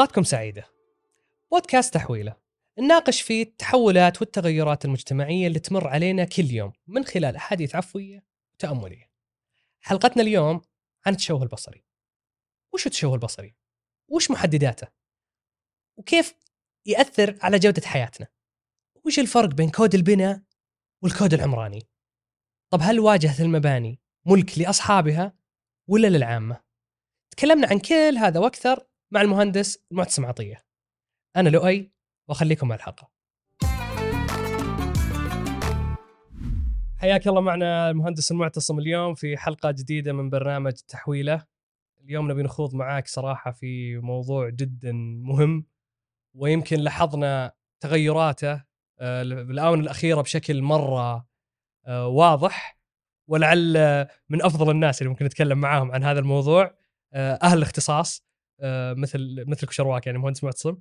أوقاتكم سعيدة. بودكاست تحويلة نناقش فيه التحولات والتغيرات المجتمعية اللي تمر علينا كل يوم من خلال أحاديث عفوية وتأملية. حلقتنا اليوم عن التشوه البصري. وش التشوه البصري؟ وش محدداته؟ وكيف يأثر على جودة حياتنا؟ وش الفرق بين كود البناء والكود العمراني؟ طب هل واجهة المباني ملك لأصحابها ولا للعامة؟ تكلمنا عن كل هذا وأكثر مع المهندس المعتصم عطية. أنا لؤي وأخليكم مع الحلقة. حياك الله. معنا المهندس المعتصم اليوم في حلقة جديدة من برنامج تحويلة. اليوم نبي نخوض معاك صراحة في موضوع جدا مهم، ويمكن لاحظنا تغيراته بالآونة الأخيرة بشكل مرة واضح، ولعل من أفضل الناس اللي ممكن نتكلم معاهم عن هذا الموضوع أهل الاختصاص مثلك وشرواك، يعني مهندس معتصم.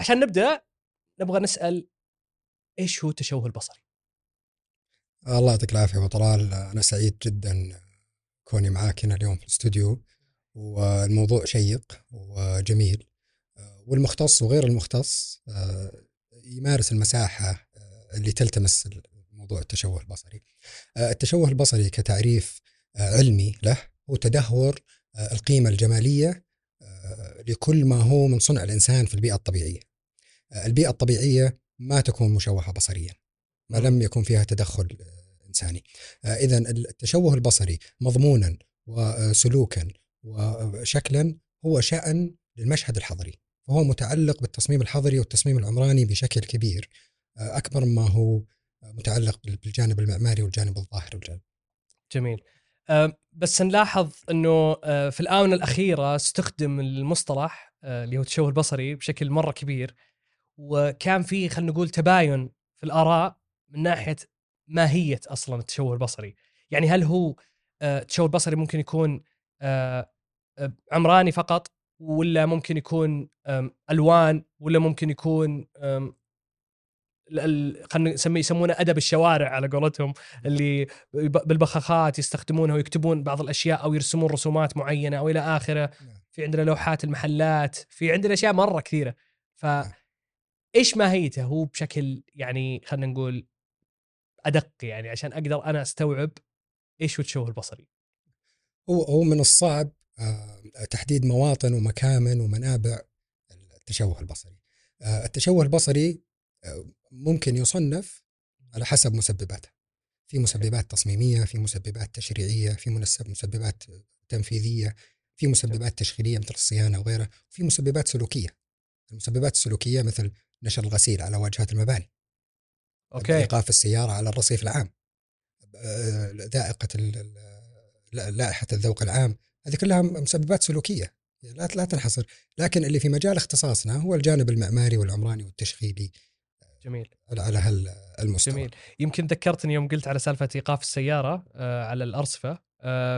عشان نبدأ نبغى نسأل إيش هو التشوه البصري؟ الله يعطيك العافية أبو طلال، أنا سعيد جدا كوني معاك هنا اليوم في الاستوديو، والموضوع شيق وجميل، والمختص وغير المختص يمارس المساحة اللي تلتمس موضوع التشوه البصري. التشوه البصري كتعريف علمي له هو تدهور القيمة الجمالية لكل ما هو من صنع الإنسان في البيئة الطبيعية. البيئة الطبيعية ما تكون مشوهة بصريا ما لم يكن فيها تدخل إنساني. إذن التشوه البصري مضمونا وسلوكا وشكلا هو شأن للمشهد الحضري، وهو متعلق بالتصميم الحضري والتصميم العمراني بشكل كبير أكبر ما هو متعلق بالجانب المعماري والجانب الظاهري والجانب. جميل. بس نلاحظ أنه في الآونة الأخيرة استخدم المصطلح اللي هو التشوه البصري بشكل مرة كبير، وكان فيه خلينا نقول تباين في الآراء من ناحية ماهية أصلا التشوه البصري. يعني هل هو التشوه البصري ممكن يكون عمراني فقط، ولا ممكن يكون ألوان، ولا ممكن يكون يسمونه أدب الشوارع على قولتهم، اللي بالبخاخات يستخدمونها ويكتبون بعض الأشياء أو يرسمون رسومات معينة أو إلى آخره. في عندنا لوحات المحلات، في عندنا أشياء مرة كثيرة. فإيش ماهيته هو بشكل يعني خلنا نقول أدق، يعني عشان أقدر أنا أستوعب إيش هو التشوه البصري؟ هو من الصعب تحديد مواطن ومكامن ومنابع التشوه البصري. التشوه البصري ممكن يصنف على حسب مسبباته. في مسببات تصميمية، في مسببات تشريعية، في مسببات تنفيذية، في مسببات تشغيلية مثل الصيانة وغيرها، في مسببات سلوكية. المسببات السلوكية مثل نشر الغسيل على واجهات المباني، إيقاف السيارة على الرصيف العام، ذائقة لائحة الذوق العام، هذه كلها مسببات سلوكية لا تنحصر. لكن اللي في مجال اختصاصنا هو الجانب المعماري والعمراني والتشغيلي. جميل. على هالمستوى. جميل. يمكن ذكرتني يوم قلت على سالفة إيقاف السيارة على الأرصفة،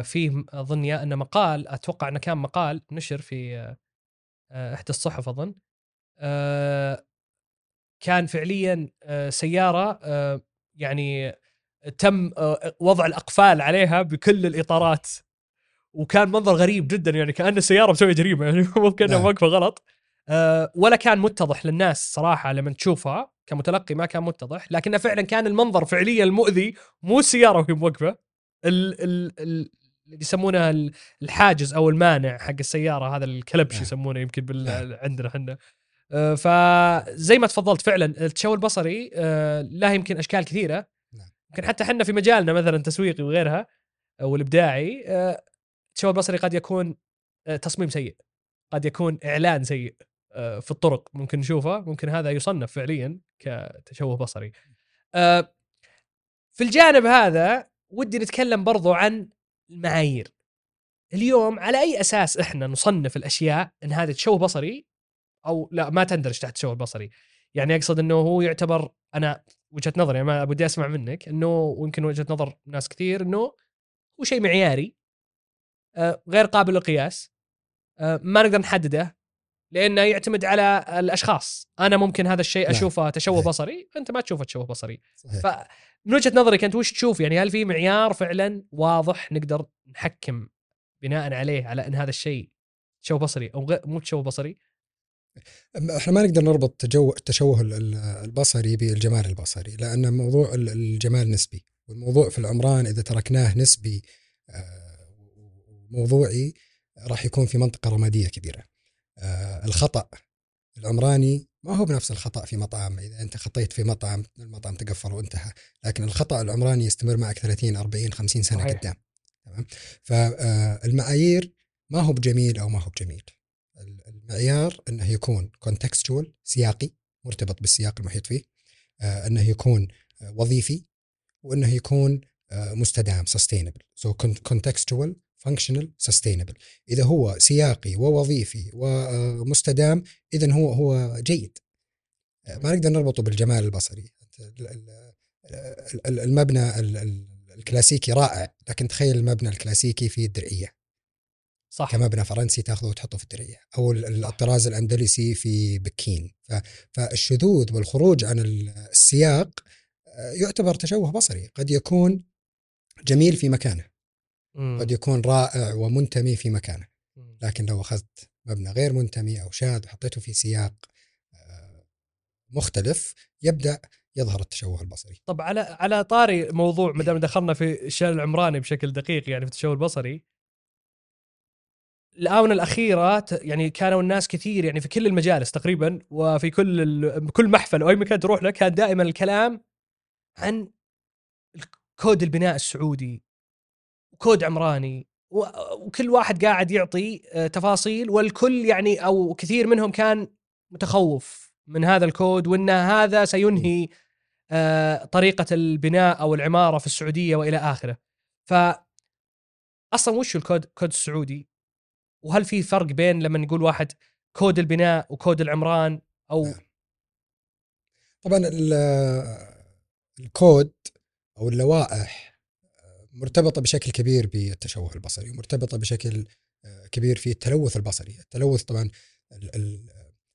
فيه أظن يا أن مقال، أتوقع أنه كان مقال نشر في إحدى الصحف أظن، كان فعليا سيارة يعني تم وضع الأقفال عليها بكل الإطارات، وكان منظر غريب جدا، يعني كأن السيارة بتسوي جريمة، يعني ممكن موقفة غلط. ولا كان متضح للناس صراحة لما تشوفها كمتلقي، ما كان متضح، لكنه فعلا كان المنظر فعليا المؤذي مو السيارة وهي موقفة، اللي يسمونه الحاجز أو المانع حق السيارة، هذا الكلبش يسمونه يمكن عندنا احنا. فزي ما تفضلت فعلا التشوه البصري لا يمكن أشكال كثيرة، يمكن حتى احنا في مجالنا مثلا تسويقي وغيرها والإبداعي، التشوه البصري قد يكون تصميم سيء، قد يكون إعلان سيء في الطرق ممكن نشوفه، ممكن هذا يصنف فعليا كتشوه بصري. في الجانب هذا ودي نتكلم برضو عن المعايير. اليوم على أي أساس إحنا نصنف الأشياء إن هذا تشوه بصري أو لا، ما تندرج تحت تشوه بصري؟ يعني أقصد إنه هو يعتبر، أنا وجهة نظري ما بدي أسمع منك، إنه ويمكن وجهة نظر ناس كثير إنه هو شيء معياري غير قابل للقياس، ما نقدر نحدده لأنه يعتمد على الأشخاص. أنا ممكن هذا الشيء أشوفه تشوه بصري، أنت ما تشوفه تشوه بصري. فمن وجهة نظرك أنت وش تشوف؟ يعني هل في معيار فعلا واضح نقدر نحكم بناء عليه على أن هذا الشيء تشوه بصري او مو تشوه بصري. احنا ما نقدر نربط جو التشوه البصري بالجمال البصري، لان موضوع الجمال نسبي، والموضوع في العمران اذا تركناه نسبي وموضوعي راح يكون في منطقه رماديه كبيره. الخطا العمراني ما هو بنفس الخطأ في مطعم. إذا أنت خطيت في مطعم، المطعم تقفل وانتهى، لكن الخطأ العمراني يستمر معك 30 40 50 سنة قدام. تمام. فالمعايير ما هو بجميل أو ما هو بجميل، المعيار أنه يكون contextual سياقي مرتبط بالسياق المحيط فيه، أنه يكون وظيفي، وأنه يكون مستدام sustainable. so contextual functional sustainable. إذا هو سياقي ووظيفي ومستدام إذن هو جيد. ما نقدر نربطه بالجمال البصري. المبنى الكلاسيكي رائع، لكن تخيل المبنى الكلاسيكي في الدرعية، صح، كمبنى فرنسي تاخذه وتحطه في الدرعية، أو الطراز الأندلسي في بكين. فالشذوذ والخروج عن السياق يعتبر تشوه بصري. قد يكون جميل في مكانه، قد يكون رائع ومنتمي في مكانه، لكن لو أخذت مبنى غير منتمي أو شاذ وحطيته في سياق مختلف يبدأ يظهر التشوه البصري. طب على طاري موضوع، ما دام دخلنا في الشأن العمراني بشكل دقيق، يعني في التشوه البصري، الآونة الأخيرة يعني كانوا الناس كثير، يعني في كل المجالس تقريبا وفي كل محفل أو أي مكان تروح له كان دائما الكلام عن كود البناء السعودي، كود عمراني، وكل واحد قاعد يعطي تفاصيل، والكل يعني أو كثير منهم كان متخوف من هذا الكود، وأن هذا سينهي طريقة البناء أو العمارة في السعودية وإلى آخره. فأصلا وش الكود السعودي؟ وهل في فرق بين لما نقول واحد كود البناء وكود العمران؟ أو طبعا الكود أو اللوائح مرتبطة بشكل كبير بالتشوه البصري، ومرتبطة بشكل كبير في التلوث البصري. التلوث طبعا،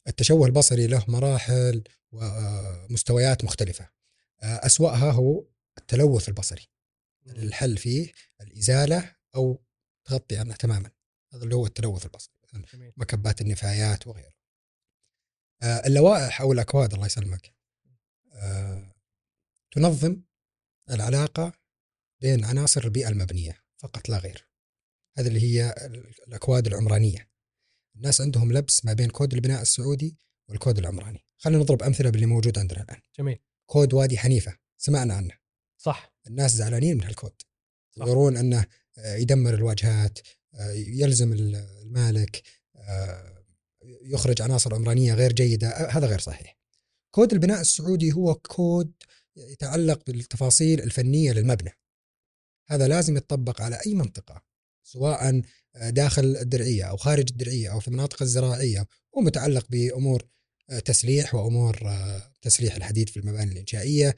التشوه البصري له مراحل ومستويات مختلفة، أسوأها هو التلوث البصري. الحل فيه الإزالة أو تغطي عنه تماما، هذا اللي هو التلوث البصري، مكبات النفايات وغيره. اللوائح أو الأكواد، الله يسلمك، تنظم العلاقة بين عناصر البيئة المبنية فقط لا غير. هذا اللي هي الأكواد العمرانية. الناس عندهم لبس ما بين كود البناء السعودي والكود العمراني. خلينا نضرب أمثلة باللي موجود عندنا الآن. جميل. كود وادي حنيفة سمعنا عنه، صح، الناس زعلانين من هالكود، يرون أنه يدمر الواجهات، يلزم المالك، يخرج عناصر عمرانية غير جيدة. هذا غير صحيح. كود البناء السعودي هو كود يتعلق بالتفاصيل الفنية للمبنى، هذا لازم يتطبق على أي منطقة، سواء داخل الدرعية أو خارج الدرعية أو في المناطق الزراعية، ومتعلق بأمور تسليح وأمور تسليح الحديد في المباني الإنشائية،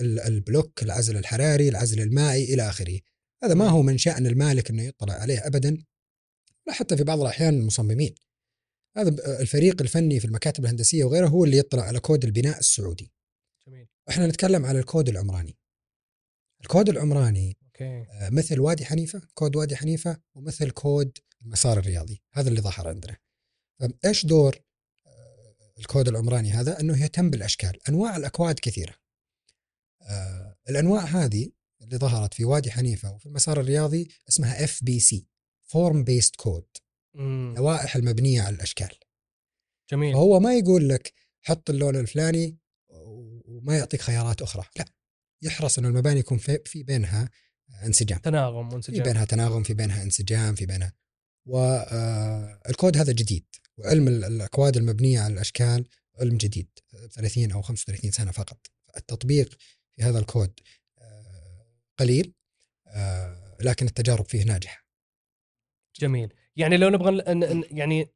البلوك، العزل الحراري، العزل المائي إلى آخره. هذا ما هو من شأن المالك أنه يطلع عليه أبدا، لا حتى في بعض الأحيان المصممين. هذا الفريق الفني في المكاتب الهندسية وغيره هو اللي يطلع على كود البناء السعودي. جميل. إحنا نتكلم على الكود العمراني. الكود العمراني مثل وادي حنيفة، كود وادي حنيفة، ومثل كود المسار الرياضي، هذا اللي ظهر عندنا. إيش دور الكود العمراني هذا؟ أنه يهتم بالأشكال. أنواع الأكواد كثيرة، الأنواع هذه اللي ظهرت في وادي حنيفة وفي المسار الرياضي اسمها FBC Form Based Code، لوائح المبنية على الأشكال. جميل. هو ما يقول لك حط اللون الفلاني وما يعطيك خيارات أخرى، لا، يحرص أن المباني يكون في بينها انسجام، تناغم وانسجام، في بينها تناغم، في بينها انسجام، في بينها. والكود هذا جديد، وعلم الأكواد المبنية على الأشكال علم جديد، 30 أو 35 سنة فقط. التطبيق في هذا الكود قليل، لكن التجارب فيه ناجحة. جميل. يعني لو نبغى يعني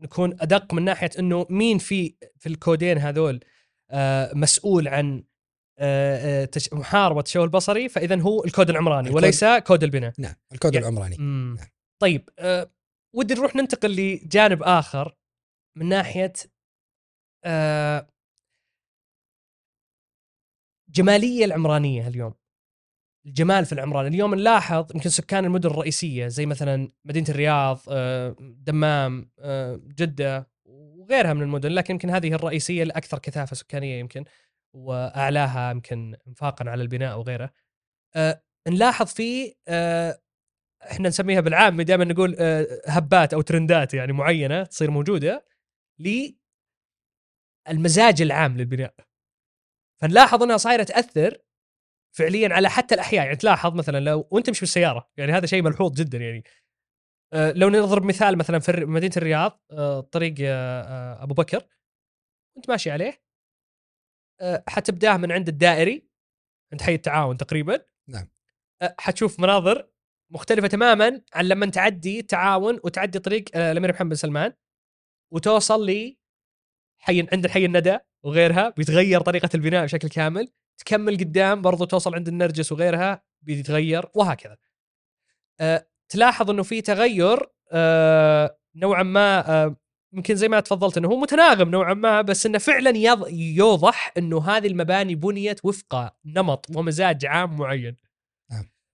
نكون أدق من ناحية أنه مين في الكودين هذول مسؤول عن محاربة التشوه البصري، فإذن هو الكود العمراني وليس كود البناء. نعم، الكود العمراني. نعم. طيب، ودي نروح ننتقل لجانب آخر من ناحية جمالية العمرانية اليوم. الجمال في العمران. اليوم نلاحظ يمكن سكان المدن الرئيسية زي مثلا مدينة الرياض، دمام، جدة وغيرها من المدن، لكن يمكن هذه الرئيسية الأكثر كثافة سكانية يمكن وأعلاها يمكن انفاقا على البناء وغيره. نلاحظ فيه احنا نسميها بالعام دائما نقول هبات أو ترندات يعني معينة تصير موجودة للمزاج العام للبناء، فنلاحظ أنها صايرة تأثر فعليا على حتى الأحياء. يعني تلاحظ مثلا لو وانت مش بالسيارة، يعني هذا شيء ملحوظ جدا. يعني لو نضرب مثال مثلا في مدينة الرياض، طريق أبو بكر وانت ماشي عليه، حتبداه من عند الدائري عند حي التعاون تقريبا، نعم، حتشوف مناظر مختلفة تماما عن لما تعدي التعاون وتعدي طريق الأمير محمد بن سلمان وتوصل لي حي عند حي الندى وغيرها، بيتغير طريقة البناء بشكل كامل. تكمل قدام برضو توصل عند النرجس وغيرها، بيتغير، وهكذا. تلاحظ أنه في تغير نوعا ما، ممكن زي ما تفضلت أنه هو متناغم نوعا ما، بس أنه فعلا يوضح أنه هذه المباني بنيت وفق نمط ومزاج عام معين.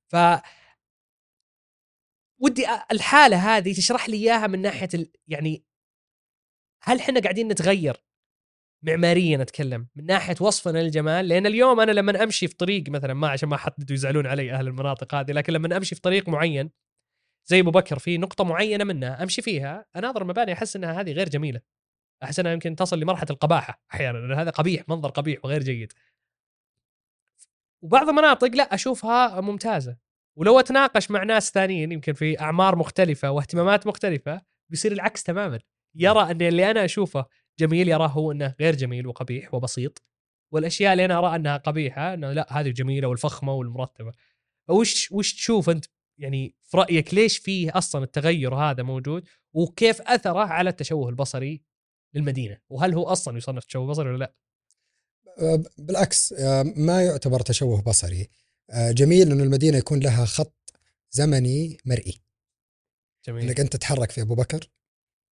ف ودي الحالة هذه تشرح لي إياها من ناحية يعني هل حنا قاعدين نتغير معماريا، نتكلم من ناحية وصفنا للجمال؟ لأن اليوم أنا لما أمشي في طريق مثلا، ما عشان ما حددوا يزعلون علي أهل المناطق هذه، لكن لما أمشي في طريق معين زي أبو بكر في نقطة معينة منها أمشي فيها، أناظر مباني أحس أنها هذه غير جميلة، أحس أنها يمكن تصل لمرحلة القباحة أحيانا، أن هذا قبيح، منظر قبيح وغير جيد. وبعض المناطق لا أشوفها ممتازة، ولو أتناقش مع ناس ثانيين يمكن في أعمار مختلفة واهتمامات مختلفة بيصير العكس تماما، يرى أن اللي أنا أشوفه جميل يراه هو أنه غير جميل وقبيح وبسيط، والأشياء اللي أنا أرى أنها قبيحة أنه لا هذه جميلة والفخمة والمرتبة. وش تشوف أنت يعني في رأيك ليش فيه أصلا التغير هذا موجود، وكيف أثره على التشوه البصري للمدينة، وهل هو أصلا يصنف تشوه بصري ولا لا؟ بالعكس ما يعتبر تشوه بصري. جميل أن المدينة يكون لها خط زمني مرئي. جميل أنك أنت تتحرك في أبو بكر.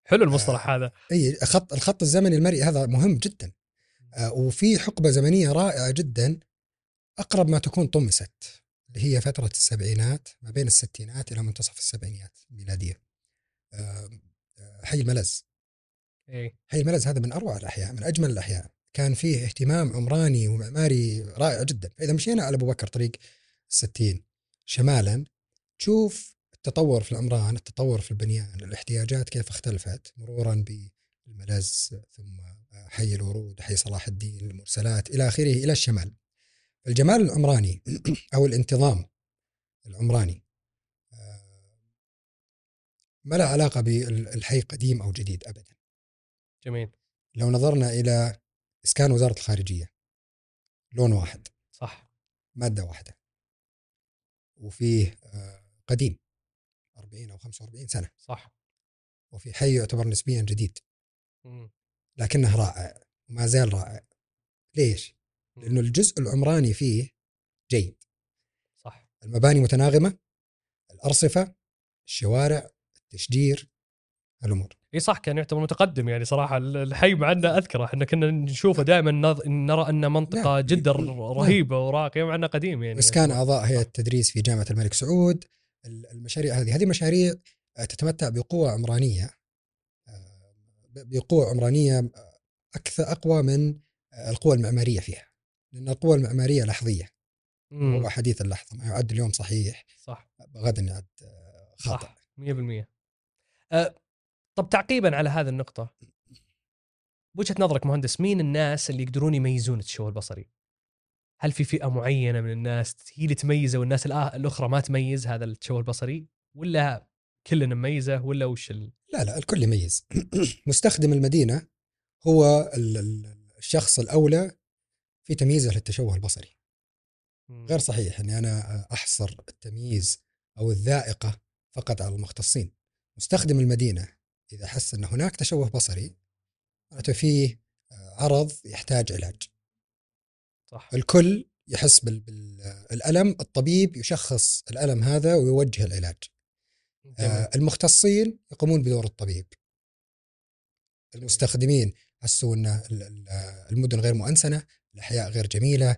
حلو المصطلح هذا. أي الخط الزمني المرئي هذا مهم جدا. وفي حقبة زمنية رائعة جدا أقرب ما تكون طمست، اللي هي فترة السبعينات ما بين الستينات إلى منتصف السبعينات الميلادية. حي الملز. أي. حي الملز هذا من أروع الأحياء، من أجمل الأحياء، كان فيه اهتمام عمراني ومعماري رائع جدا. إذا مشينا على أبو بكر طريق 60 شمالا تشوف التطور في العمران، التطور في البنيان، الاحتياجات كيف اختلفت مرورا بالملز ثم حي الورود، حي صلاح الدين، المرسلات إلى آخره إلى الشمال. الجمال العمراني أو الانتظام العمراني ما له علاقة بالحي قديم أو جديد أبدا. جميل. لو نظرنا إلى إسكان وزارة الخارجية، لون واحد، صح، مادة واحدة، وفيه قديم 40 أو 45 سنة، صح، وفي حي يعتبر نسبيا جديد لكنه رائع وما زال رائع. ليش؟ لأنه الجزء العمراني فيه جيد، صح، المباني متناغمة، الأرصفة، الشوارع، التشجير، الأمور. اي صح، كان يعتبر متقدم. يعني صراحه الحي معنا اذكره احنا كنا نشوفه دائما، نرى ان منطقه نعم. جدا رهيبه نعم. وراقيه، معنا قديم. يعني اسكان اعضاء هيئه التدريس في جامعه الملك سعود، المشاريع هذه مشاريع تتمتع بقوه عمرانيه اكثر، اقوى من القوه المعماريه فيها، لان القوه المعماريه لحظيه، هو حديث اللحظه، ما يعد اليوم صحيح، صح، غدا يعد خاطئ، صح 100%. طب تعقيبا على هذه النقطة، بوجهة نظرك مهندس، مين الناس اللي يقدرون يميزون التشوه البصري؟ هل في فئة معينة من الناس هي اللي تميزه والناس الأخرى ما تميز هذا التشوه البصري، ولا كلنا نميزه، ولا وش لا الكل يميز. مستخدم المدينة هو الشخص الأولى في تمييزه للتشوه البصري. غير صحيح أني أنا أحصر التمييز أو الذائقة فقط على المختصين. مستخدم المدينة إذا حس أن هناك تشوه بصري، معناته فيه عرض يحتاج علاج، صح. الكل يحس بالألم، الطبيب يشخص الألم هذا ويوجه العلاج. المختصين يقومون بدور الطبيب. المستخدمين حسوا أن المدن غير مؤنسنة، الأحياء غير جميلة،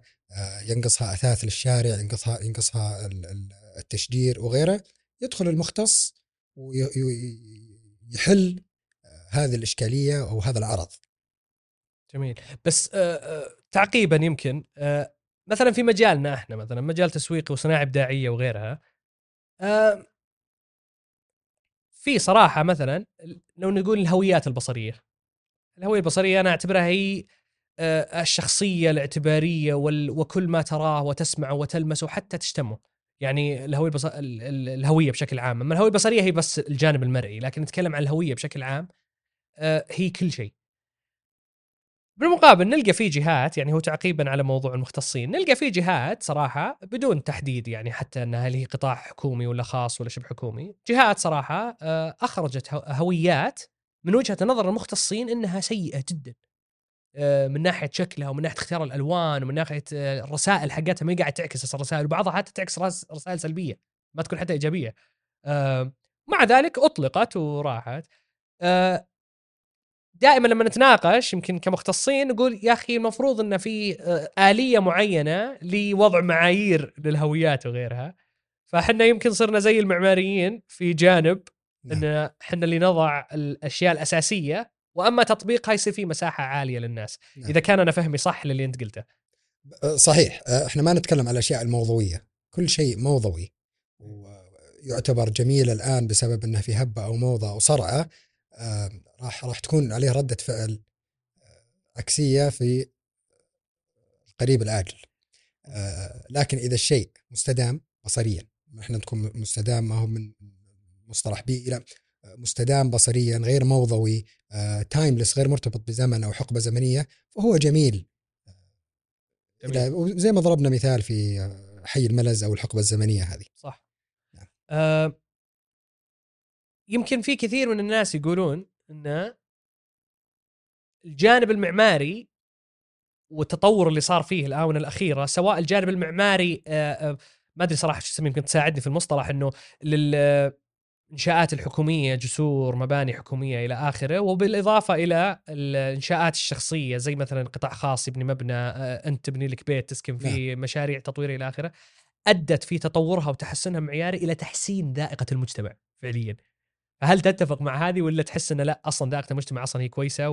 ينقصها أثاث للشارع، ينقصها التشجير وغيره، يدخل المختص ويحل هذه الإشكالية أو هذا العرض. جميل. بس تعقيبا يمكن مثلا في مجالنا احنا، مثلا مجال تسويقي وصناعة إبداعية وغيرها، في صراحة مثلا لو نقول الهويات البصرية، الهوية البصرية أنا أعتبرها هي الشخصية الاعتبارية وكل ما تراه وتسمعه وتلمسه حتى تشتمه، يعني الهوية بشكل عام. أما الهوية البصرية هي بس الجانب المرئي، لكن نتكلم عن الهوية بشكل عام هي كل شيء. بالمقابل نلقى في جهات، يعني هو تعقيبا على موضوع المختصين، نلقى في جهات صراحة بدون تحديد يعني حتى أنها هل هي قطاع حكومي ولا خاص ولا شبه حكومي، جهات صراحة أخرجت هويات من وجهة نظر المختصين أنها سيئة جدا من ناحية شكلها ومن ناحية اختيار الألوان ومن ناحية الرسائل حقتها، ما قاعد تعكس الرسائل، وبعضها حتى تعكس رسائل سلبية ما تكون حتى إيجابية. مع ذلك أطلقت وراحت. دائما لما نتناقش يمكن كمختصين نقول يا أخي المفروض أن في آلية معينة لوضع معايير للهويات وغيرها، فحنا يمكن صرنا زي المعماريين في جانب أن حنا اللي نضع الأشياء الأساسية، وأما تطبيقها يصير فيه مساحة عالية للناس. إذا كان أنا فهمي صح للي أنت قلته. صحيح، إحنا ما نتكلم على الأشياء الموضوعية، كل شيء موضوعي ويعتبر جميل الآن بسبب أنه في هبة أو موضة أو صرعة راح تكون عليه ردة فعل عكسية في القريب الآجل. لكن إذا الشيء مستدام بصريا، إحنا نكون مستدام، ما هو من مصطلح بيئي، لا، مستدام بصريا، غير موضوي، تايمليس، غير مرتبط بزمن أو حقبة زمنية، فهو جميل. زي ما ضربنا مثال في حي الملز أو الحقبة الزمنية هذه. صح. نعم. يمكن في كثير من الناس يقولون أن الجانب المعماري والتطور اللي صار فيه الآونة الأخيرة، سواء الجانب المعماري ما أدري صراحة شو اسمه، يمكن تساعدني في المصطلح، أنه للإنشاءات الحكومية، جسور، مباني حكومية إلى آخره، وبالإضافة إلى الإنشاءات الشخصية زي مثلا قطاع خاص يبني مبنى، أنت تبني لك بيت تسكن فيه، مشاريع تطويرية إلى آخره، أدت في تطورها وتحسنها معياري إلى تحسين ذائقة المجتمع فعليا. هل تتفق مع هذه ولا تحس أنه لا أصلا ذائقة المجتمع أصلا هي كويسة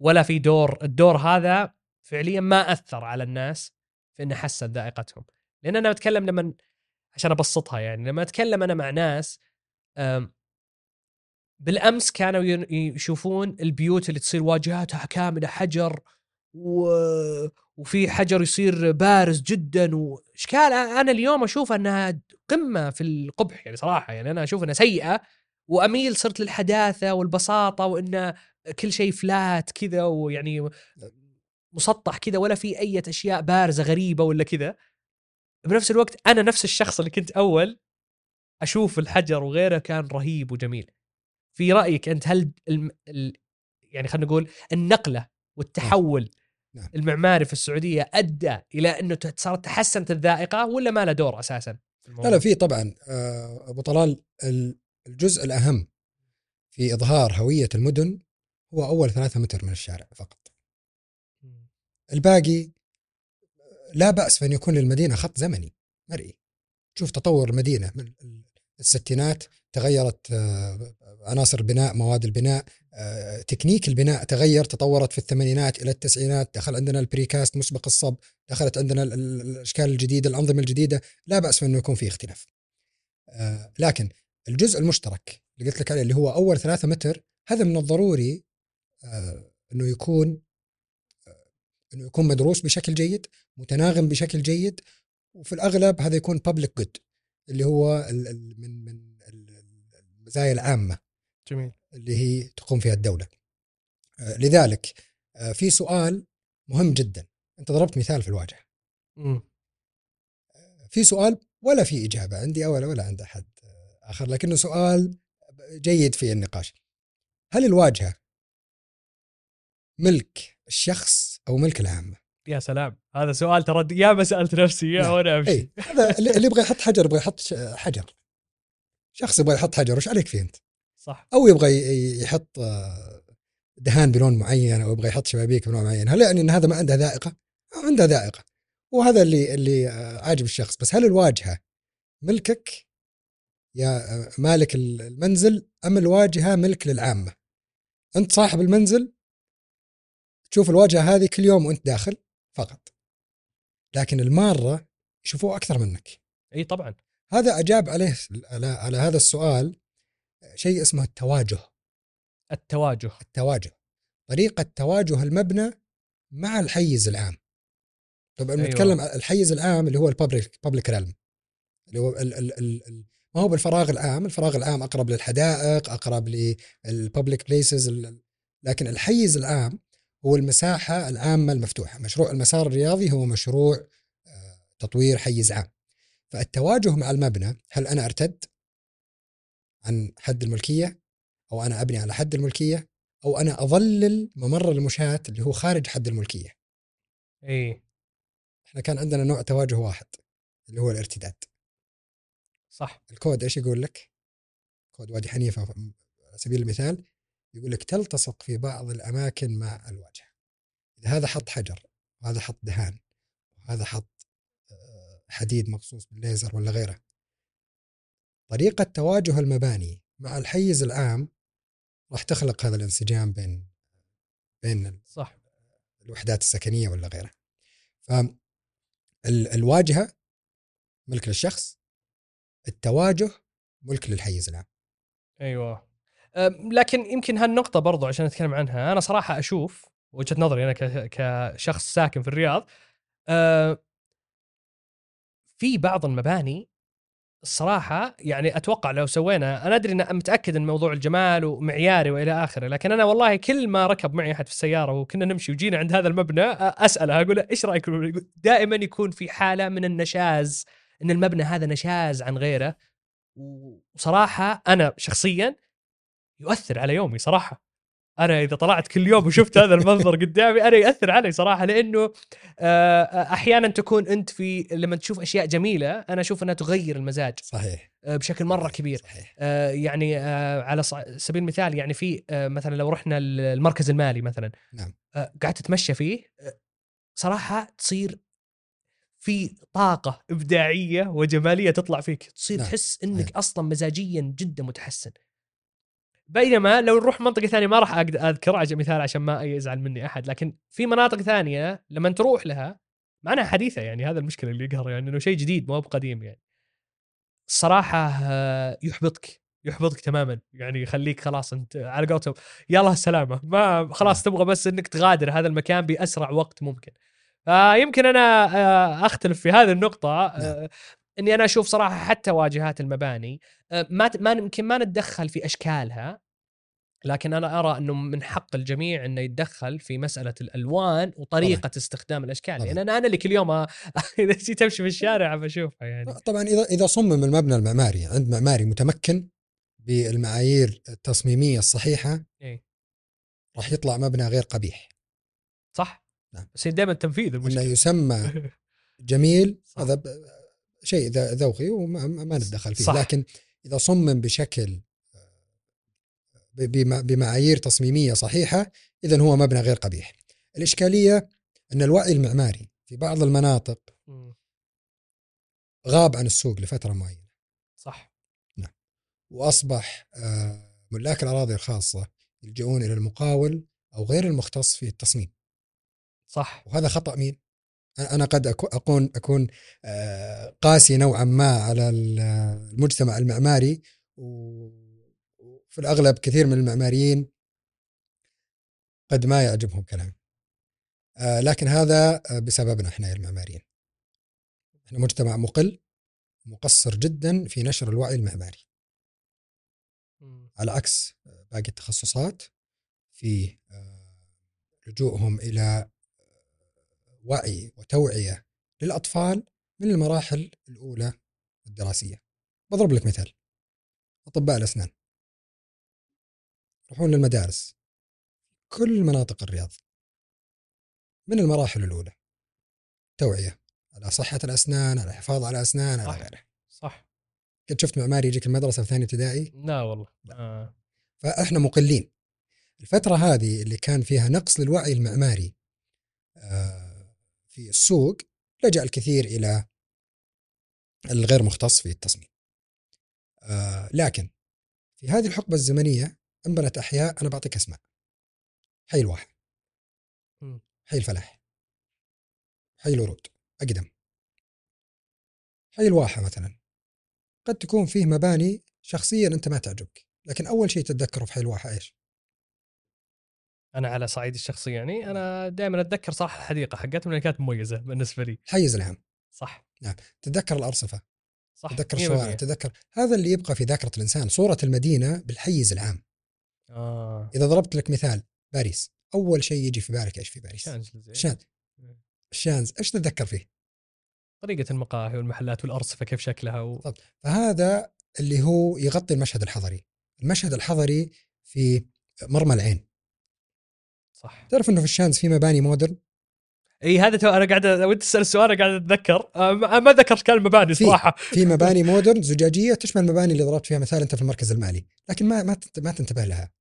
ولا في الدور هذا فعليا ما أثر على الناس في أنه حسن ذائقتهم؟ لأن أنا أتكلم عشان أبسطها، يعني لما أتكلم أنا مع ناس بالأمس كانوا يشوفون البيوت اللي تصير واجهاتها كاملة حجر وفي حجر يصير بارز جدا وإشكال، أنا اليوم أشوف أنها قمة في القبح، يعني صراحة يعني أنا أشوف أنها سيئة، وأميل صرت للحداثة والبساطة وأن كل شيء فلات كذا ويعني مسطح كذا، ولا في أي أشياء بارزة غريبة ولا كذا. بنفس الوقت أنا نفس الشخص اللي كنت أول أشوف الحجر وغيره كان رهيب وجميل. في رأيك أنت هل يعني خلنا نقول النقلة والتحول المعماري في السعودية أدى إلى أنه صارت تحسنت الذائقة ولا ما له دور أساسا؟ لا، في طبعا أبو طلال، الجزء الأهم في إظهار هوية المدن هو أول 3 متر من الشارع فقط. الباقي لا بأس فإن يكون للمدينة خط زمني مرئي. تشوف تطور المدينة من الستينات، تغيرت عناصر البناء، مواد البناء، تكنيك البناء تغير، تطورت في الثمانينات إلى التسعينات، دخل عندنا البريكاست مسبق الصب، دخلت عندنا الأشكال الجديدة، الأنظمة الجديدة، لا بأس أنه يكون فيه اختلاف. لكن الجزء المشترك اللي قلت لك عليه اللي هو أول 3 متر، هذا من الضروري أنه يكون مدروس بشكل جيد، متناغم بشكل جيد، وفي الأغلب هذا يكون public good اللي هو من المزايا العامة. جميل. اللي هي تقوم فيها الدولة. لذلك في سؤال مهم جدا، أنت ضربت مثال في الواجهة. في سؤال ولا في إجابة عندي ولا عند أحد آخر، لكنه سؤال جيد في النقاش. هل الواجهة ملك الشخص أو ملك العامة؟ يا سلام، هذا سؤال ترد يا مسألة نفسي يا وأنا أمشي. هذا اللي يبغى يحط حجر يبغى يحط حجر، شخص يبغى يحط حجر، وش عليك فيه أنت؟ صح. أو يبغى يحط دهان بلون معين، أو يبغى يحط شبابيك بلون معين، هل يعني أن هذا ما عنده ذائقة؟ عنده ذائقة، وهذا اللي عاجب الشخص. بس هل الواجهة ملكك يا مالك المنزل أم الواجهة ملك للعامة؟ أنت صاحب المنزل تشوف الواجهة هذه كل يوم وأنت داخل فقط، لكن المارة يشوفوه أكثر منك. أي طبعا. هذا أجاب عليه على هذا السؤال شيء اسمه التواجه، طريقة تواجه المبنى مع الحيز العام. طبعا نتكلم أيوة. الحيز العام اللي هو البابليك ريلم، اللي هو ما هو بالفراغ العام. الفراغ العام أقرب للحدائق، أقرب للبابليك بليسز، لكن الحيز العام هو المساحة العامة المفتوحة. مشروع المسار الرياضي هو مشروع تطوير حيز عام. فالتواجه مع المبنى، هل أنا أرتد عن حد الملكية، أو أنا أبني على حد الملكية، أو أنا أظلل ممر المشاة اللي هو خارج حد الملكية؟ إيه، إحنا كان عندنا نوع تواجه واحد اللي هو الارتداد. صح. الكود إيش يقول لك؟ كود وادي حنيفة على سبيل المثال يقول لك تلتصق في بعض الأماكن مع الواجهة. إذا هذا حط حجر، وهذا حط دهان، وهذا حط حديد مقصوص بالليزر ولا غيره، طريقة تواجه المباني مع الحيز العام راح تخلق هذا الانسجام بين صح الوحدات السكنية ولا غيره. فالواجهة ملك للشخص، التواجه ملك للحيز العام. أيوة. لكن يمكن هالنقطة برضو عشان نتكلم عنها، أنا صراحة أشوف وجهة نظري أنا كشخص ساكن في الرياض، في بعض المباني الصراحة يعني أتوقع لو سوينا، أنا أدري أن متأكد أن موضوع الجمال ومعياري وإلى آخره، لكن أنا والله كل ما ركب معي أحد في السيارة وكنا نمشي وجينا عند هذا المبنى أسأله، أقول له إيش رأيك؟ دائما يكون في حالة من النشاز، أن المبنى هذا نشاز عن غيره. وصراحة أنا شخصيا يؤثر على يومي صراحة. أنا إذا طلعت كل يوم وشفت هذا المنظر قدامي أنا يأثر علي صراحة، لأنه أحيانا تكون أنت في لما تشوف أشياء جميلة، أنا أشوف أنها تغير المزاج. صحيح. بشكل مرة كبير. صحيح. يعني على سبيل المثال، يعني في مثلا لو رحنا المركز المالي مثلا، نعم، قعدت أتمشى فيه صراحة تصير في طاقة إبداعية وجمالية تطلع فيك، تصير نعم. تحس أنك نعم. أصلا مزاجيا جدا متحسن. بينما لو نروح منطقة ثانية ما راح أقدر أذكر مثال عشان ما يزعل مني أحد، لكن في مناطق ثانية لما تروح لها معناها حديثة، يعني هذا المشكلة اللي يقهر، يعني إنه شيء جديد مو بقديم، يعني الصراحة يحبطك تماما، يعني يخليك خلاص أنت على قولتهم يلا السلامة، ما خلاص تبغى بس إنك تغادر هذا المكان بأسرع وقت ممكن. يمكن أنا أختلف في هذه النقطة، إني أنا أشوف صراحة حتى واجهات المباني ما يمكن ما نتدخل في أشكالها، لكن أنا أرى أنه من حق الجميع أنه يتدخل في مسألة الألوان وطريقة طبعاً. استخدام الأشكال. يعني أنا اللي كل يوم إذا تمشي في الشارع بشوفها. يعني طبعا إذا صمم المبنى المعماري عند معماري متمكن بالمعايير التصميمية الصحيحة، إيه؟ راح يطلع مبنى غير قبيح. صح. نعم. بس دائما التنفيذ المشكلة، إنه يسمى جميل هذا شيء ذوقي وما نتدخل فيه. صح. لكن إذا صمم بشكل بمعايير تصميمية صحيحة، إذن هو مبنى غير قبيح. الإشكالية أن الوعي المعماري في بعض المناطق غاب عن السوق لفترة معينة. صح. نعم. وأصبح ملاك الأراضي الخاصة يلجؤون إلى المقاول أو غير المختص في التصميم. صح. وهذا خطأ مين؟ أنا قد أكون قاسي نوعا ما على المجتمع المعماري، وفي الأغلب كثير من المعماريين قد ما يعجبهم كلامي، لكن هذا بسببنا إحنا المعماريين. إحنا مجتمع مقل مقصر جدا في نشر الوعي المعماري، على عكس باقي التخصصات في لجوءهم إلى وعي وتوعية للأطفال من المراحل الأولى الدراسية. بضرب لك مثال، أطباء الأسنان يروحون للمدارس كل مناطق الرياض من المراحل الأولى، توعية على صحة الأسنان، على الحفاظ على الأسنان، على غيره. صح. كنت شفت معماري يجيك المدرسة في ثاني ابتدائي؟ لا والله. فإحنا مقلين. الفترة هذه اللي كان فيها نقص للوعي المعماري في السوق لجأ الكثير إلى الغير مختص في التصميم. لكن في هذه الحقبة الزمنية انبنت أحياء، أنا بعطيك أسماء: حي الواحة، حي الفلاح، حي الورود أقدم. حي الواحة مثلا قد تكون فيه مباني شخصيا أنت ما تعجبك، لكن أول شيء تتذكره في حي الواحة إيش؟ أنا على صعيد الشخصي يعني أنا دائما أتذكر صراحة الحديقة حقتهم اللي كانت مميزة بالنسبة لي، حيز العام صح، نعم، تتذكر الأرصفة صح، تتذكر الشوارع، تتذكر هذا اللي يبقى في ذاكرة الإنسان، صورة المدينة بالحيز العام. إذا ضربت لك مثال باريس، أول شيء يجي في بالك إيش في باريس؟ الشانز، إيش تتذكر فيه؟ طريقة المقاهي والمحلات والأرصفة كيف شكلها طب. فهذا اللي هو يغطي المشهد الحضري، المشهد الحضري في مرمى العين صح. تعرف انه في الشانز في مباني مودرن؟ اي هذا انا قاعد ودي اسال السؤال، انا قاعد اتذكر ما ذكرت كان المباني صراحه في مباني مودرن زجاجيه تشمل المباني اللي ضربت فيها مثال انت في المركز المالي، لكن ما تنتبه لها.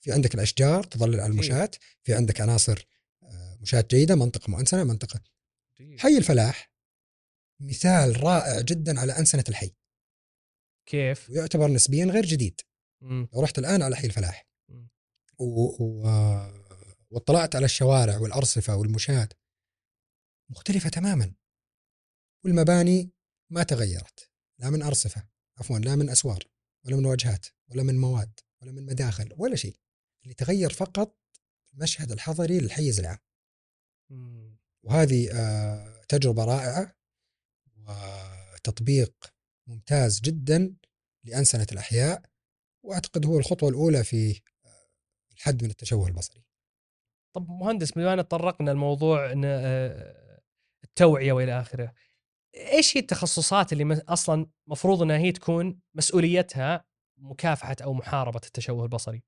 في عندك الاشجار تظلل على المشاة، في عندك عناصر مشاة جيده، منطقه مؤنسنه، منطقه حي الفلاح مثال رائع جدا على انسنه الحي كيف، ويعتبر نسبيا غير جديد. لو رحت الان على حي الفلاح واطلعت على الشوارع والأرصفة والمشاة مختلفة تماما، والمباني ما تغيرت، لا من أرصفة لا من أسوار ولا من واجهات ولا من مواد ولا من مداخل ولا شيء، اللي تغير فقط المشهد الحضري للحيز العام. وهذه تجربة رائعة وتطبيق ممتاز جدا لأنسنة الأحياء، وأعتقد هو الخطوة الأولى في الحد من التشوه البصري. طب مهندس، بما أننا تطرقنا الموضوع إن التوعية وإلى آخره، إيش هي التخصصات اللي أصلاً مفروض أنها هي تكون مسؤوليتها مكافحة أو محاربة التشوه البصري؟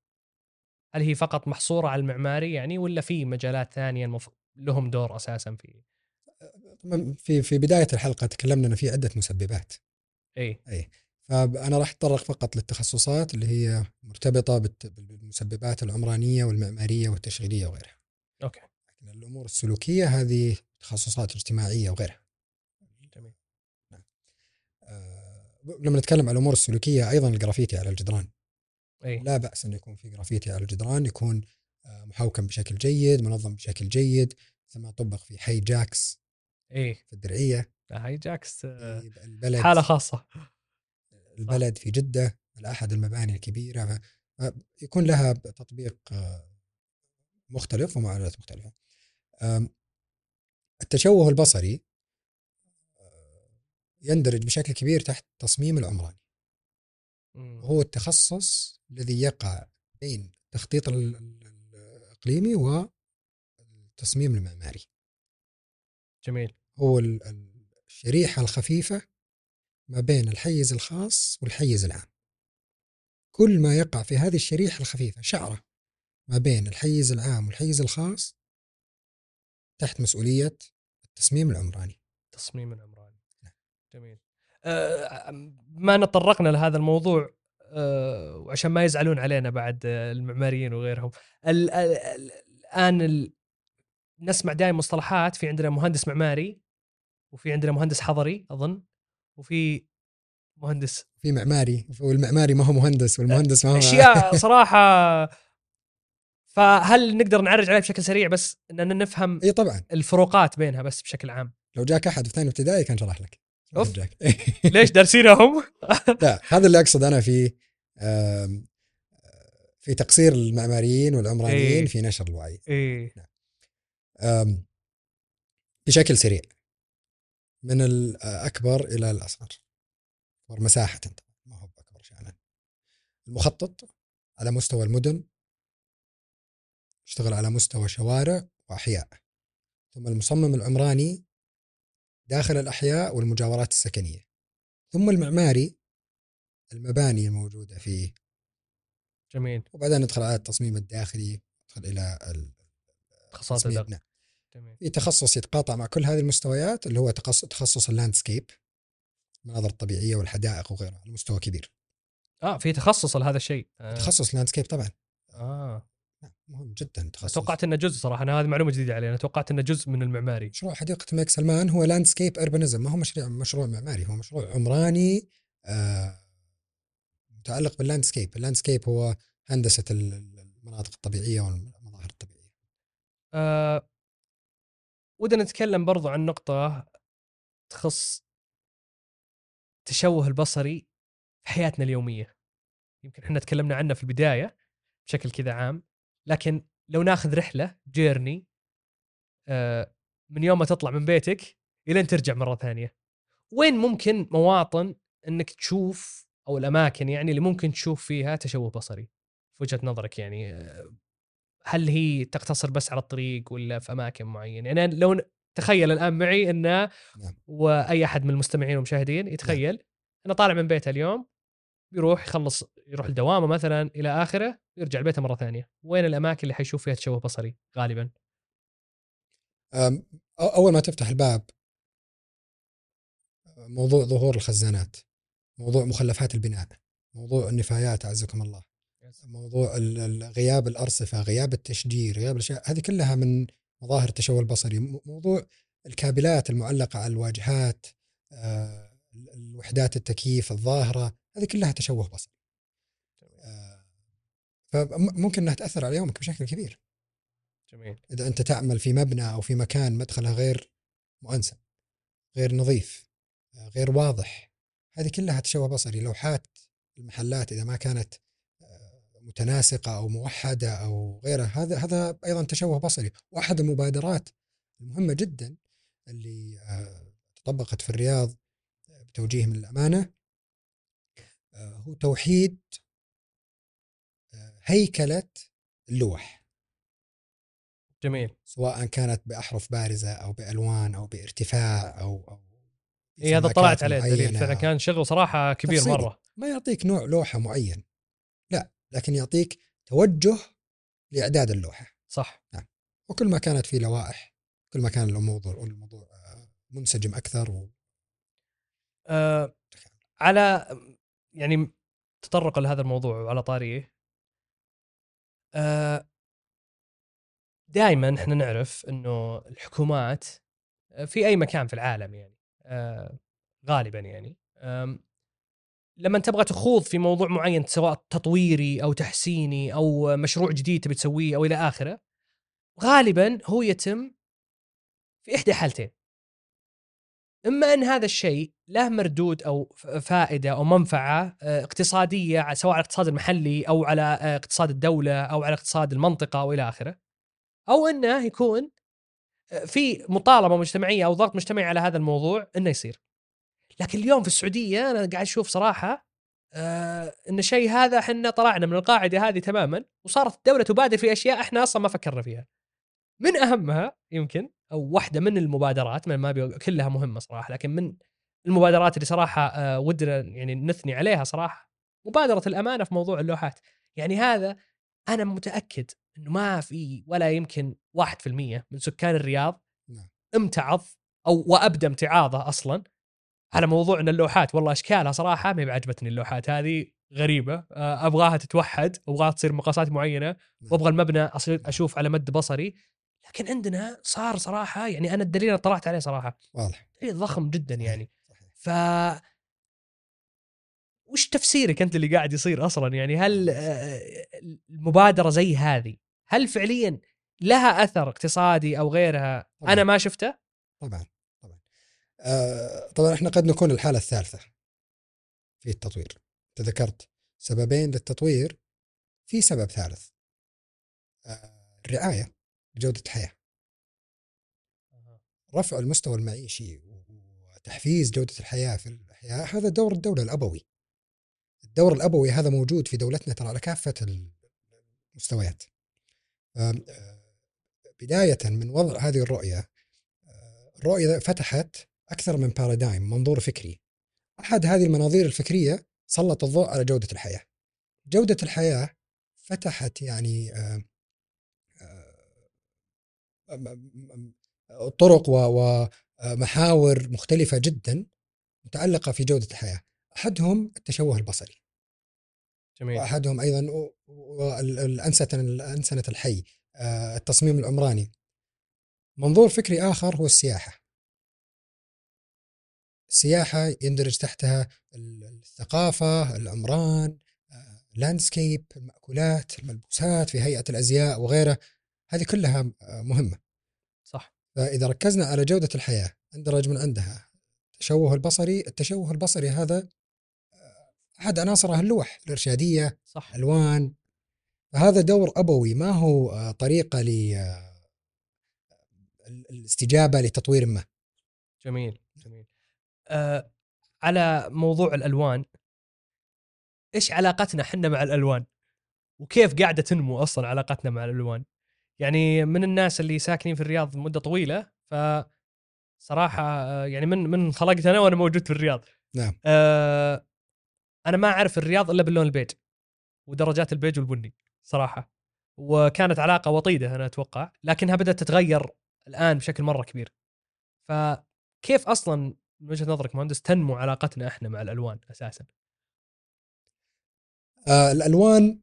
هل هي فقط محصورة على المعماري يعني، ولا في مجالات ثانية لهم دور أساساً في بداية الحلقة تكلمنا أن في عدة مسببات. أي فأنا راح أتطرق فقط للتخصصات اللي هي مرتبطة بالمسببات العمرانية والمعمارية والتشغيلية وغيرها. أوكي. لكن الأمور السلوكية هذه تخصصات اجتماعية وغيرها. جميل. نعم. لما نتكلم عن الأمور السلوكية أيضا الجرافيتي على الجدران. لا بأس أن يكون في جرافيتي على الجدران، يكون محوكم بشكل جيد، منظم بشكل جيد، كما طبق في حي جاكس. في الدرعية. حي جاكس حالة خاصة. البلد في جدة أحد المباني الكبيرة، يكون لها تطبيق مختلف ومعادلات مختلفة. التشوه البصري يندرج بشكل كبير تحت التصميم العمراني، هو التخصص الذي يقع بين التخطيط الإقليمي والتصميم المعماري. جميل. هو الشريحة الخفيفة ما بين الحيز الخاص والحيز العام. كل ما يقع في هذه الشريحة الخفيفة شعرة ما بين الحيز العام والحيز الخاص تحت مسؤولية التصميم العمراني. التصميم العمراني. جميل. ما نطرقنا لهذا الموضوع وعشان ما يزعلون علينا بعد المعماريين وغيرهم. الآن نسمع دائما مصطلحات، في عندنا مهندس معماري وفي عندنا مهندس حضري أظن، وفي مهندس في معماري، والمعماري ما هو مهندس، والمهندس ما هو أشياء صراحة. فهل نقدر نعرج عليه بشكل سريع بس أننا نفهم طبعا الفروقات بينها بس بشكل عام؟ لو جاك أحد في ثاني ابتدائي كان شرح لك ليش درسينهم. لا، هذا اللي أقصد أنا في تقصير المعماريين والعمرانيين في نشر الوعي. بشكل سريع من الأكبر إلى الأصغر مساحة، ما هو أكبر شأنا. المخطط على مستوى المدن يشتغل على مستوى شوارع وأحياء، ثم المصمم العمراني داخل الأحياء والمجاورات السكنية، ثم المعماري المباني الموجودة فيه. جميل. وبعدين ندخل على التصميم الداخلي، ندخل إلى التخصصات الداخلية. في تخصص يتقاطع مع كل هذه المستويات اللي هو تخصص اللاندسكيب، المناظر الطبيعية والحدائق وغيرها، المستوى كبير. في تخصص لهذا الشيء. تخصص اللاندسكيب طبعا. مهم جدا تخصص. توقعت انه جزء صراحه، انا هذه معلومه جديده علي، انا توقعت انه جزء من المعماري. مشروع حديقه الملك سلمان هو لاندسكيب أربانيزم، ما هو مشروع معماري، هو مشروع عمراني متعلق باللاندسكيب. اللاندسكيب هو هندسه المناطق الطبيعيه والمظاهر الطبيعيه. ودنا نتكلم برضو عن نقطه تخص التشوه البصري في حياتنا اليوميه. يمكن احنا تكلمنا عنه في البدايه بشكل كذا عام، لكن لو ناخذ رحله جيرني من يوم ما تطلع من بيتك الى ان ترجع مره ثانيه، وين ممكن مواطن انك تشوف، او الاماكن يعني اللي ممكن تشوف فيها تشوه بصري في وجهه نظرك؟ يعني هل هي تقتصر بس على الطريق ولا في اماكن معينه؟ انا لو تخيل الان معي انه واي احد من المستمعين والمشاهدين يتخيل انه طالع من بيته اليوم، بيروح يخلص، يروح لدوامه مثلا الى اخره، يرجع البيته مره ثانيه، وين الاماكن اللي حيشوف فيها تشوه بصري غالبا؟ اول ما تفتح الباب موضوع ظهور الخزانات، موضوع مخلفات البناء، موضوع النفايات اعزكم الله، موضوع غياب الارصفه، غياب التشجير، غياب الاشياء هذه كلها من مظاهر التشوه البصري. موضوع الكابلات المعلقه على الواجهات، الوحدات التكييف الظاهره، هذه كلها تشوه بصري. فممكن أنها تأثر على يومك بشكل كبير. جميل. إذا أنت تعمل في مبنى أو في مكان مدخله غير مؤنسة، غير نظيف، غير واضح، هذه كلها تشوه بصري. لوحات المحلات إذا ما كانت متناسقة أو موحدة أو غيرها، هذا أيضا تشوه بصري. وأحد المبادرات المهمة جدا اللي تطبقت في الرياض بتوجيه من الأمانة هو توحيد هيكلة اللوح. جميل. سواء كانت بأحرف بارزة أو بألوان أو بارتفاع أو إيه، هذا طلعت عليه الدليل، فأنا كان شغل صراحة كبير تفصيلي. مرة ما يعطيك نوع لوحة معين، لا، لكن يعطيك توجه لإعداد اللوحة. صح. نعم. وكل ما كانت في لوائح، كل ما كان الموضوع منسجم أكثر على يعني تطرق لهذا الموضوع على طاريه. دائما احنا نعرف انه الحكومات في اي مكان في العالم يعني غالبا يعني لما تبغى تخوض في موضوع معين، سواء تطويري او تحسيني او مشروع جديد تبي تسويه او الى اخره، غالبا هو يتم في احدى حالتين: اما ان هذا الشيء له مردود او فائده او منفعه اقتصاديه، سواء على الاقتصاد المحلي او على اقتصاد الدوله او على اقتصاد المنطقه او الى اخره، او انه يكون في مطالبه مجتمعيه او ضغط مجتمعي على هذا الموضوع انه يصير. لكن اليوم في السعوديه انا قاعد اشوف صراحه ان شيء هذا، احنا طلعنا من القاعده هذه تماما، وصارت الدوله تبادر في اشياء احنا اصلا ما فكرنا فيها. من اهمها يمكن او واحدة من المبادرات، من ما كلها مهمة صراحة، لكن من المبادرات اللي صراحة ودنا يعني نثني عليها صراحة، مبادرة الأمانة في موضوع اللوحات. يعني هذا أنا متأكد إنه ما في ولا يمكن 1% من سكان الرياض امتعض أو وأبدأ امتعاضه أصلاً على موضوع إن اللوحات والله أشكالها صراحة ما عجبتني، اللوحات هذه غريبة، أبغاها تتوحد، أبغاها تصير مقاسات معينة، وأبغى المبنى أصير أشوف على مد بصري. لكن عندنا صار صراحة يعني أنا الدليل اللي طلعت عليه صراحة واضح، دليل ضخم جدا يعني. وش تفسيرك أنت اللي قاعد يصير أصلا؟ يعني هل المبادرة زي هذه هل فعليا لها أثر اقتصادي أو غيرها؟ طبعًا. أنا ما شفته طبعا إحنا قد نكون الحالة الثالثة في التطوير. تذكرت سببين للتطوير، في سبب ثالث، الرعاية بجودة الحياة، رفع المستوى المعيشي وتحفيز جودة الحياة في الحياة. هذا دور الدولة الأبوي. الدور الأبوي هذا موجود في دولتنا ترى على كافة المستويات. بداية من وضع هذه الرؤية فتحت أكثر من بارادايم، منظور فكري. أحد هذه المناظير الفكرية سلط الضوء على جودة الحياة. جودة الحياة فتحت يعني طرق ومحاور مختلفة جدا متعلقة في جودة الحياة، أحدهم التشوه البصري. جميل. وأحدهم أيضا الأنسنة الحي، التصميم العمراني. منظور فكري آخر هو السياحة. السياحة يندرج تحتها الثقافة، العمران، لاندسكيب، المأكولات، الملبوسات، في هيئة الأزياء وغيرها، هذه كلها مهمة. صح. فإذا ركزنا على جودة الحياة اندرج من عندها التشوه البصري. التشوه البصري هذا أحد عناصرها اللوح الإرشادية. صح. ألوان. فهذا دور أبوي، ما هو طريقة للاستجابة لتطوير ما. جميل جميل. على موضوع الألوان، إيش علاقتنا حنا مع الألوان؟ وكيف قاعدة تنمو أصلا علاقتنا مع الألوان؟ يعني من الناس اللي ساكنين في الرياض مدة طويلة، فصراحة يعني من خلقت أنا وأنا موجود في الرياض. نعم. أنا ما أعرف الرياض إلا باللون البيج ودرجات البيج والبني صراحة، وكانت علاقة وطيدة أنا أتوقع، لكنها بدأت تتغير الآن بشكل مرة كبير. فكيف أصلا من وجهة نظرك مهندس تنمو علاقتنا إحنا مع الألوان أساسا؟ الألوان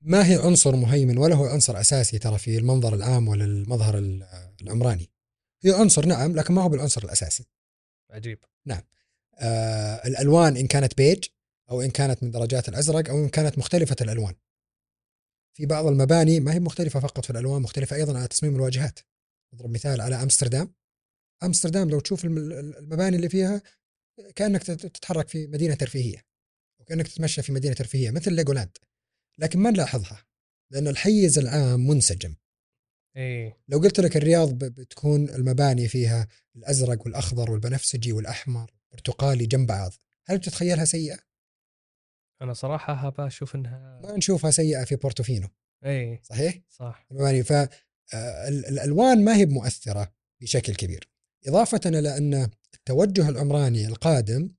ما هي عنصر مهيمن ولا هو عنصر أساسي ترى في المنظر العام ولا المظهر العمراني. هي عنصر نعم، لكن ما هو بالعنصر الأساسي. عجيب. نعم. الألوان إن كانت بيج أو إن كانت من درجات الأزرق أو إن كانت مختلفة الألوان، في بعض المباني ما هي مختلفة فقط في الألوان، مختلفة أيضا على تصميم الواجهات. أضرب مثال على أمستردام لو تشوف المباني اللي فيها كأنك تتحرك في مدينة ترفيهية، وكأنك تتمشى في مدينة ترفيهية مثل ليجولاند، لكن ما نلاحظها لأن الحيز العام منسجم. إيه. لو قلت لك الرياض بتكون المباني فيها الأزرق والأخضر والبنفسجي والأحمر والبرتقالي جنب بعض، هل بتتخيلها سيئة؟ أنا صراحة هبا أشوف إنها ما نشوفها سيئة في بورتوفينو. إيه. صحيح؟ صح. المباني فالألوان ما هي مؤثرة بشكل كبير، إضافة إلى أن التوجه العمراني القادم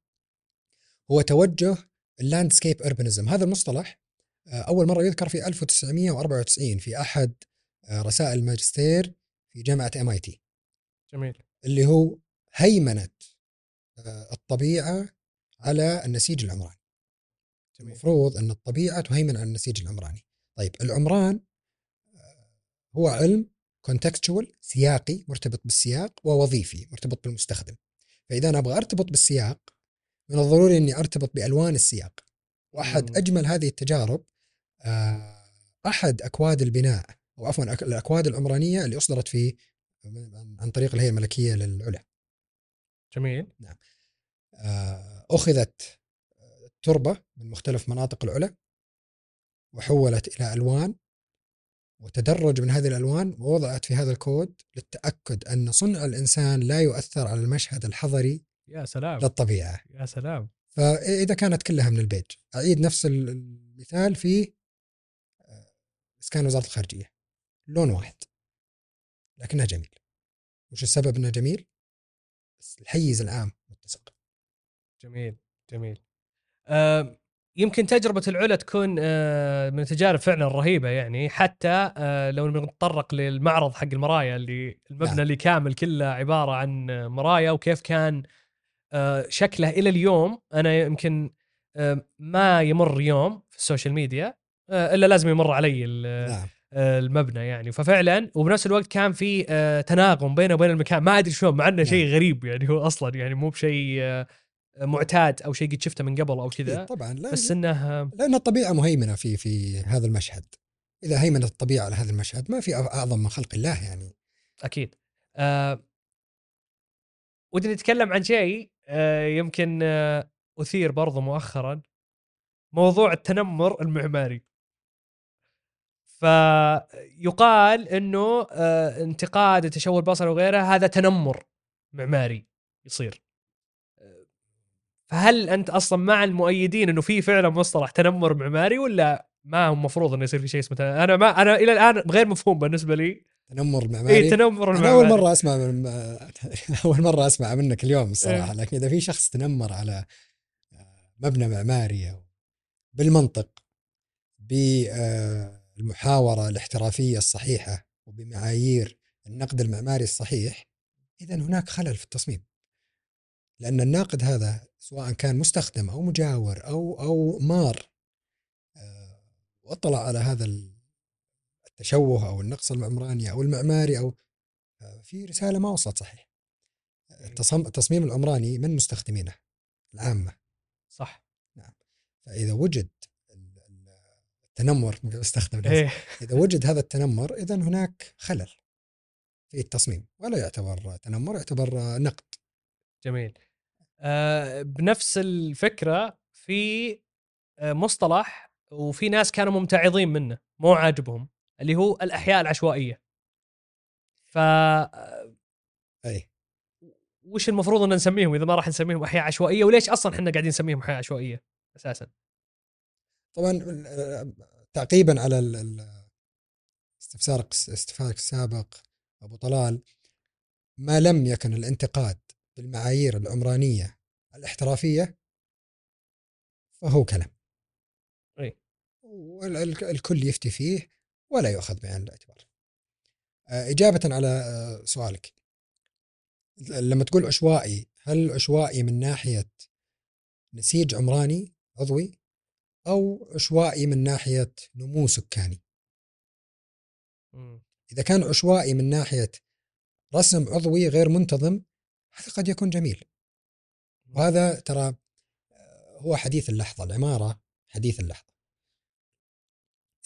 هو توجه اللاندسكيب أوربانيزم. هذا المصطلح أول مرة يذكر في 1994 في أحد رسائل الماجستير في جامعة MIT. جميل. اللي هو هيمنة الطبيعة على النسيج العمراني. جميل. المفروض أن الطبيعة تهيمن على النسيج العمراني. طيب العمران هو علم contextual سياقي، مرتبط بالسياق، ووظيفي مرتبط بالمستخدم. فإذا أنا أبغى أرتبط بالسياق من الضروري أني أرتبط بألوان السياق. وأحد أجمل هذه التجارب أحد أكواد البناء أو عفوا الأكواد العمرانية اللي أصدرت في عن طريق الهيئة الملكية للعلا. جميل. نعم. أخذت التربة من مختلف مناطق العلا وحولت إلى ألوان وتدرج من هذه الألوان، ووضعت في هذا الكود للتأكد أن صنع الإنسان لا يؤثر على المشهد الحضري. يا سلام. للطبيعة. يا سلام. فإذا كانت كلها من البيج، أعيد نفس المثال في إسكان وزارة الخارجية، لون واحد لكنه جميل. وش السبب أنه جميل؟ الحيز العام متسق. جميل جميل. يمكن تجربة العلا تكون من التجارب فعلا رهيبة، يعني حتى لو نتطرق للمعرض حق المرايا اللي المبنى اللي كامل كله عبارة عن مرايا، وكيف كان شكله إلى اليوم. أنا يمكن ما يمر يوم في السوشيال ميديا إلا لازم يمر علي المبنى يعني. ففعلا وبنفس الوقت كان في تناغم بينه وبين المكان، ما أدري شلون، مع أنه شيء غريب يعني، هو أصلا يعني مو بشيء معتاد أو شيء قد شفته من قبل أو كذا. طبعا بس إنه لأن الطبيعة مهيمنة في هذا المشهد. إذا هيمنت الطبيعة على هذا المشهد ما في أعظم من خلق الله يعني. أكيد. ودي نتكلم عن شيء يمكن أثير برضو مؤخرا، موضوع التنمر المعماري. فيقال أنه انتقاد التشوه البصري وغيره هذا تنمر معماري يصير. فهل أنت أصلا مع المؤيدين أنه في فعلا مصطلح تنمر معماري، ولا ما هو مفروض أنه يصير في شيء اسمه تنمر؟ أنا إلى الآن غير مفهوم بالنسبة لي تنمر معماري. إيه تنمر معماري. أول مرة أسمع منك اليوم الصراحة. لكن إذا في شخص تنمر على مبنى معماري بالمنطق بالمحاورة الاحترافية الصحيحة وبمعايير النقد المعماري الصحيح، إذن هناك خلل في التصميم. لأن الناقد هذا سواء كان مستخدم أو مجاور أو مار واطلع على هذا التشوه او النقص العمراني او المعماري، او في رساله ما وصلت صحيح. التصميم العمراني من مستخدمينه العامه، صح؟ نعم. فاذا وجد التنمر مستخدم إيه. اذا وجد هذا التنمر، اذا هناك خلل في التصميم، ولا يعتبر تنمر، يعتبر نقد. جميل. بنفس الفكره في مصطلح وفي ناس كانوا ممتعضين منه، مو عاجبهم، اللي هو الاحياء العشوائيه. ف اي وش المفروض ان نسميهم اذا ما راح نسميهم احياء عشوائيه؟ وليش اصلا احنا قاعدين نسميهم احياء عشوائيه اساسا؟ طبعا تعقيبا على الاستفسار السابق ابو طلال، ما لم يكن الانتقاد بالمعايير العمرانيه الاحترافيه فهو كلام اي، والكل يفتي فيه ولا يؤخذ بعين الاعتبار. اجابه على سؤالك، لما تقول عشوائي، هل عشوائي من ناحيه نسيج عمراني عضوي، او عشوائي من ناحيه نمو سكاني؟ اذا كان عشوائي من ناحيه رسم عضوي غير منتظم، هذا قد يكون جميل. وهذا ترى هو حديث اللحظة، العمارة حديث اللحظة.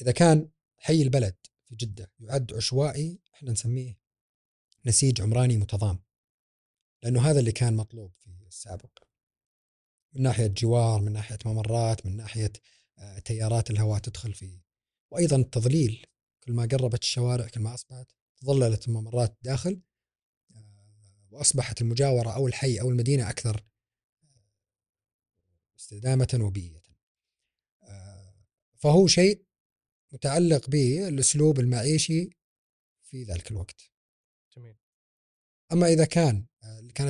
إذا كان حي البلد في جدة يعد عشوائي، احنا نسميه نسيج عمراني متضام، لأنه هذا اللي كان مطلوب في السابق، من ناحية جوار، من ناحية ممرات، من ناحية تيارات الهواء تدخل فيه، وأيضا التظليل، كل ما قربت الشوارع كل ما أصبحت تظللت الممرات داخل، وأصبحت المجاورة أو الحي أو المدينة أكثر استدامة وبيئة. فهو شيء متعلق بالأسلوب المعيشي في ذلك الوقت. جميل. أما إذا كانت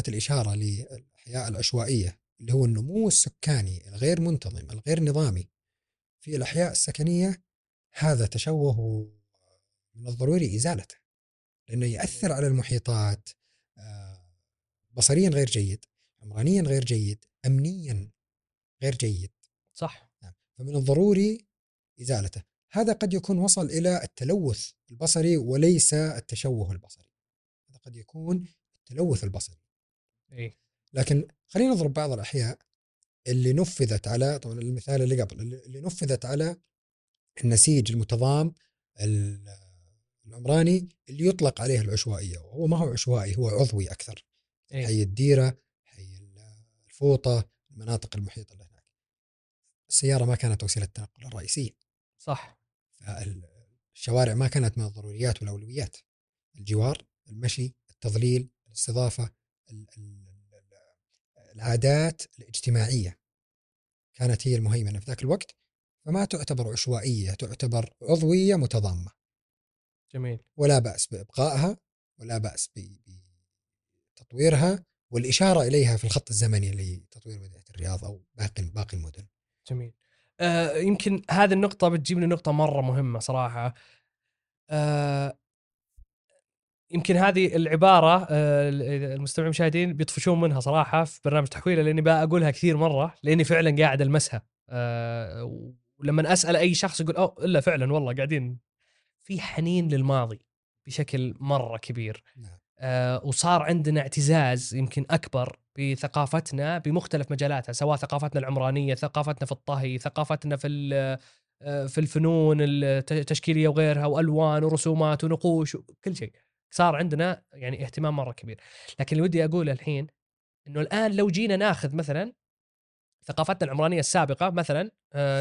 الإشارة للأحياء العشوائية اللي هو النمو السكاني الغير منتظم الغير نظامي في الأحياء السكنية، هذا تشوه من الضروري إزالته، لأنه يأثر على المحيطات بصريا غير جيد، عمرانيا غير جيد، أمنيا غير جيد، صح؟ نعم. فمن الضروري إزالته. هذا قد يكون وصل إلى التلوث البصري وليس التشوه البصري، هذا قد يكون التلوث البصري إيه؟ لكن خلينا نضرب بعض الأحياء اللي نفذت على، طبعا المثال اللي قبل، اللي نفذت على النسيج المتضام العمراني اللي يطلق عليه العشوائية، وهو ما هو عشوائي، هو عضوي أكثر. أيه. حي الديرة، حي الفوطة، المناطق المحيطة اللي هناك، السيارة ما كانت وسيلة التنقل الرئيسية، صح؟ الشوارع ما كانت من الضروريات والأولويات، الجوار، المشي، التظليل، الاستضافة، العادات الاجتماعية كانت هي المهيمنة في ذاك الوقت، فما تعتبر عشوائية، تعتبر عضوية متضامة. جميل. ولا بأس بإبقائها، ولا بأس بتطويرها والإشارة إليها في الخط الزمني لتطوير مدينة الرياض أو باقي المدن. جميل. يمكن هذه النقطة بتجيب لي نقطة مرة مهمة صراحة. يمكن هذه العبارة المستمعين المشاهدين بيطفشون منها صراحة في برنامج تحويلة، لأني بقى أقولها كثير مرة، لأني فعلا قاعد ألمسها. ولما أسأل أي شخص يقول إلا فعلا والله قاعدين في حنين للماضي بشكل مرة كبير. نعم. وصار عندنا اعتزاز يمكن أكبر بثقافتنا بمختلف مجالاتها، سواء ثقافتنا العمرانية، ثقافتنا في الطهي، ثقافتنا في الفنون التشكيلية وغيرها، وألوان ورسومات ونقوش وكل شيء، صار عندنا يعني اهتمام مرة كبير. لكن اللي ودي أقوله الحين أنه الآن لو جينا ناخذ مثلا ثقافتنا العمرانية السابقة، مثلا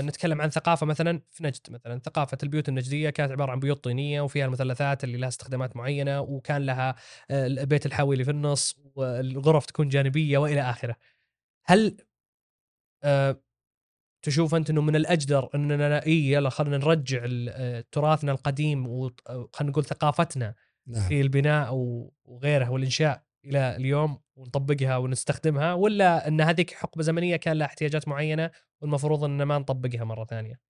نتكلم عن ثقافة مثلا في نجد، مثلا ثقافة البيوت النجدية كانت عبارة عن بيوت طينية وفيها المثلثات اللي لها استخدامات معينة، وكان لها البيت الحاوي في النص، والغرف تكون جانبية وإلى آخره. هل تشوف أنت أنه من الأجدر أننا خلنا نرجع تراثنا القديم، وخلنا نقول ثقافتنا في البناء وغيرها والإنشاء إلى اليوم، ونطبقها ونستخدمها، ولا أن هذيك حقبة زمنية كان لها احتياجات معينة والمفروض أن ما نطبقها مرة ثانية؟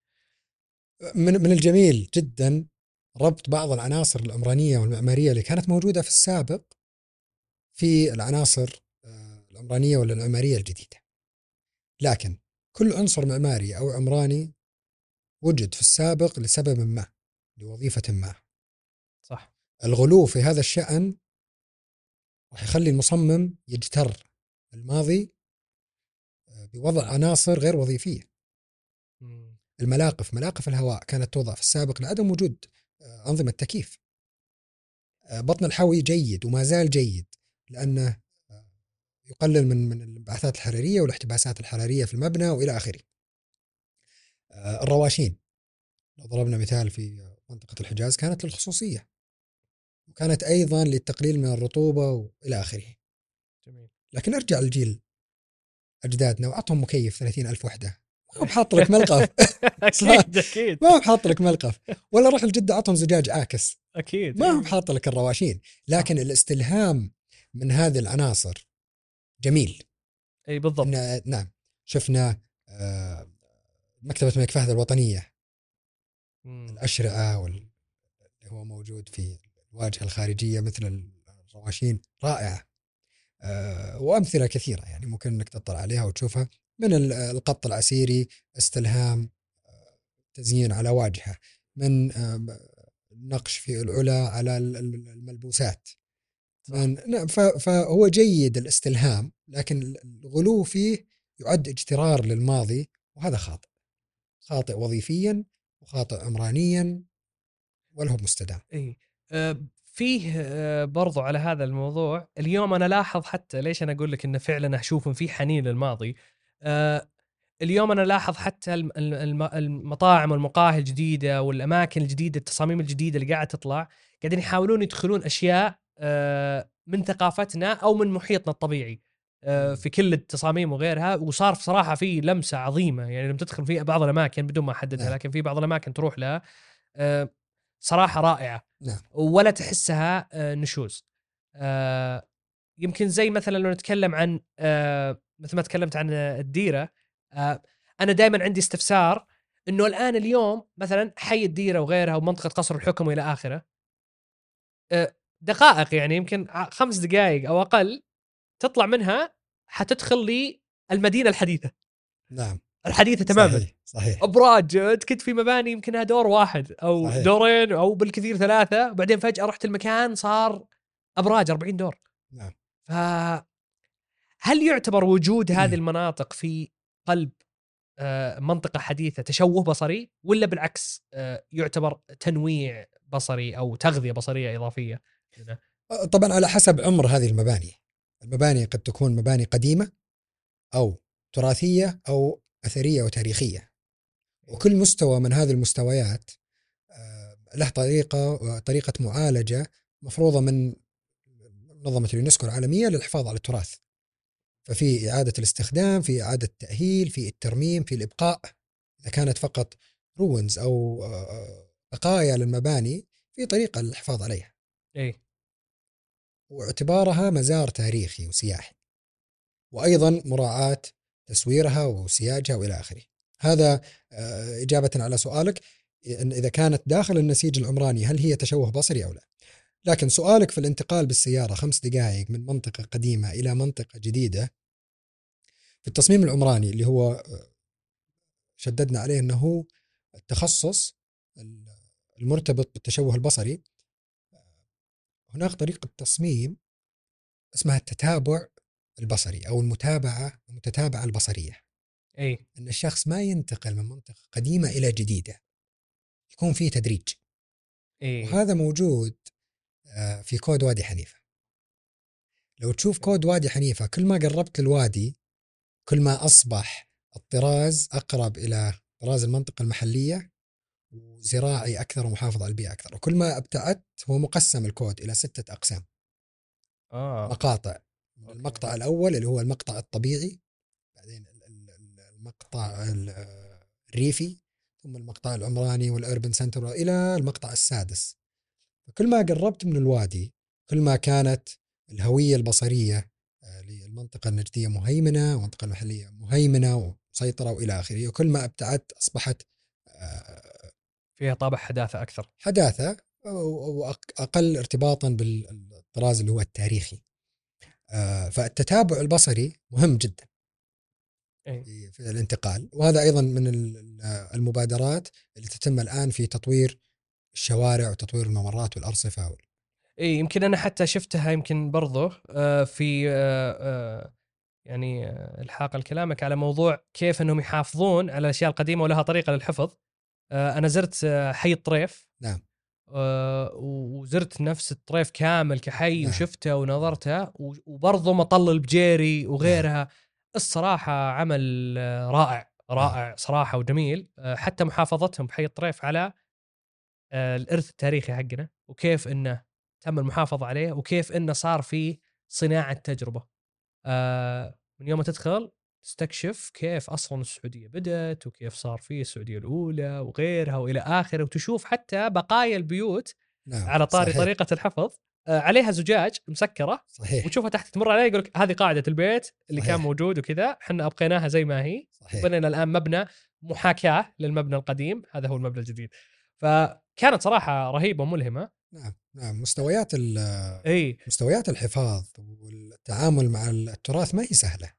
من الجميل جدا ربط بعض العناصر العمرانية والمعمارية اللي كانت موجودة في السابق في العناصر العمرانية ولا العمارية الجديدة، لكن كل عنصر معماري أو عمراني وجد في السابق لسبب ما، لوظيفة ما. صح. الغلو في هذا الشأن راح يخلي المصمم يجتر الماضي بوضع عناصر غير وظيفية. الملاقف، ملاقف الهواء كانت توضع في السابق لعدم وجود أنظمة تكييف. بطن الحوي جيد وما زال جيد لأنه يقلل من الانبعاثات الحرارية والاحتباسات الحرارية في المبنى وإلى آخره. الرواشين لو ضربنا مثال في منطقة الحجاز كانت للخصوصية، وكانت أيضا للتقليل من الرطوبة وإلى آخره. جميل. لكن أرجع للجيل أجدادنا وأعطهم مكيف 30,000 وحدة، ما بحط لك ملقف. أكيد ما بحط لك ملقف، ولا روح الجدة أعطهم زجاج عاكس. أكيد ما بحط لك الرواشين. لكن الاستلهام من هذه العناصر جميل. أي بالضبط. نعم شفنا مكتبة الملك فهد الوطنية، الأشرعة واللي هو موجود في الواجهة الخارجية مثل الرواشين رائعة، وأمثلة كثيرة يعني ممكن أنك تطلع عليها وتشوفها، من القط العسيري استلهام تزيين على واجهة، من نقش في العلا على الملبوسات. نعم. فهو جيد الاستلهام، لكن الغلو فيه يعد اجترار للماضي، وهذا خاطئ، خاطئ وظيفيا وخاطئ عمرانيا وله مستدام. اي فيه برضو على هذا الموضوع اليوم انا لاحظ، حتى ليش انا اقول لك انه فعلا اشوف ان في حنين للماضي. اليوم انا لاحظ حتى المطاعم والمقاهي الجديده والاماكن الجديده، التصاميم الجديده اللي قاعده تطلع، قاعدين يحاولون يدخلون اشياء من ثقافتنا او من محيطنا الطبيعي في كل التصاميم وغيرها، وصار بصراحه في لمسه عظيمه. يعني لما تدخل في بعض الاماكن بدون ما احددها، لكن في بعض الاماكن تروح لها صراحه رائعه ولا تحسها نشوز. يمكن زي مثلا لو نتكلم عن مثل ما تكلمت عن الديره، انا دائما عندي استفسار انه الان اليوم مثلا حي الديره وغيرها ومنطقه قصر الحكم والى اخره، دقائق يعني يمكن 5 دقائق أو أقل تطلع منها حتدخل لي المدينة الحديثة. نعم الحديثة تماما. صحيح. صحيح. أبراج كنت في مباني يمكنها دور واحد أو صحيح. دورين أو بالكثير 3، وبعدين فجأة رحت المكان صار أبراج 40 دور. نعم. فهل يعتبر وجود هذه المناطق في قلب منطقة حديثة تشوه بصري، ولا بالعكس يعتبر تنويع بصري أو تغذية بصرية إضافية؟ طبعا على حسب عمر هذه المباني. المباني قد تكون مباني قديمة أو تراثية أو أثرية وتاريخية، وكل مستوى من هذه المستويات له طريقة معالجة مفروضة من منظمة اليونسكو العالمية للحفاظ على التراث. ففي إعادة الاستخدام، في إعادة التأهيل، في الترميم، في الإبقاء. إذا كانت فقط روينز أو بقايا للمباني في طريقة للحفاظ عليها واعتبارها مزار تاريخي وسياحي، وأيضا مراعاة تسويرها وسياجها وإلى آخره. هذا إجابة على سؤالك إذا كانت داخل النسيج العمراني هل هي تشوه بصري أو لا. لكن سؤالك في الانتقال بالسيارة 5 دقائق من منطقة قديمة إلى منطقة جديدة، في التصميم العمراني اللي هو شددنا عليه أنه التخصص المرتبط بالتشوه البصري، هناك طريقة تصميم اسمها التتابع البصري أو المتابعة البصرية. أي. أن الشخص ما ينتقل من منطقة قديمة إلى جديدة، يكون فيه تدريج. أي. وهذا موجود في كود وادي حنيفة. لو تشوف كود وادي حنيفة كل ما قربت للوادي كل ما أصبح الطراز أقرب إلى طراز المنطقة المحلية وزراعي أكثر ومحافظ على البيئة أكثر. وكل ما أبتعدت، هو مقسم الكود إلى 6 أقسام. مقاطع. أوكي. المقطع الأول اللي هو المقطع الطبيعي، بعدين المقطع الريفي، ثم المقطع العمراني والأربن سنتر إلى المقطع السادس. كل ما قربت من الوادي كل ما كانت الهوية البصرية للمنطقة النجدية مهيمنة والمنطقة المحلية مهيمنة ومسيطرة وإلى آخره، وكل ما أبتعدت أصبحت فيها طابع حداثة أكثر، حداثة وأقل ارتباطا بالطراز اللي هو التاريخي. فالتتابع البصري مهم جدا. في الانتقال. وهذا أيضا من المبادرات اللي تتم الآن في تطوير الشوارع وتطوير الممرات والأرصفة. إيه يمكن أنا حتى شفتها يمكن برضو في يعني الحاق الكلامك على موضوع كيف أنهم يحافظون على الأشياء القديمة ولها طريقة للحفظ. أنا زرت حي الطريف. نعم. وزرت نفس الطريف كامل كحي. نعم. وشفته ونظرته وبرضو مطل البجيري وغيرها. نعم. الصراحة عمل رائع صراحة وجميل. حتى محافظتهم بحي الطريف على الإرث التاريخي حقنا وكيف إنه تم المحافظة عليه وكيف إنه صار فيه صناعة تجربة. من يوم ما تدخل تستكشف كيف أصلا السعودية بدأت وكيف صار فيه السعودية الأولى وغيرها وإلى آخره، وتشوف حتى بقايا البيوت. نعم. على طريقة الحفظ عليها زجاج مسكرة. صحيح. وتشوفها تحت تمر عليها يقولك هذه قاعدة البيت اللي صحيح. كان موجود وكذا، حنا أبقيناها زي ما هي، بنينا الآن مبنى محاكاة للمبنى القديم، هذا هو المبنى الجديد. فكانت صراحة رهيبة وملهمة. نعم نعم. مستويات الحفاظ والتعامل مع التراث ما هي سهلة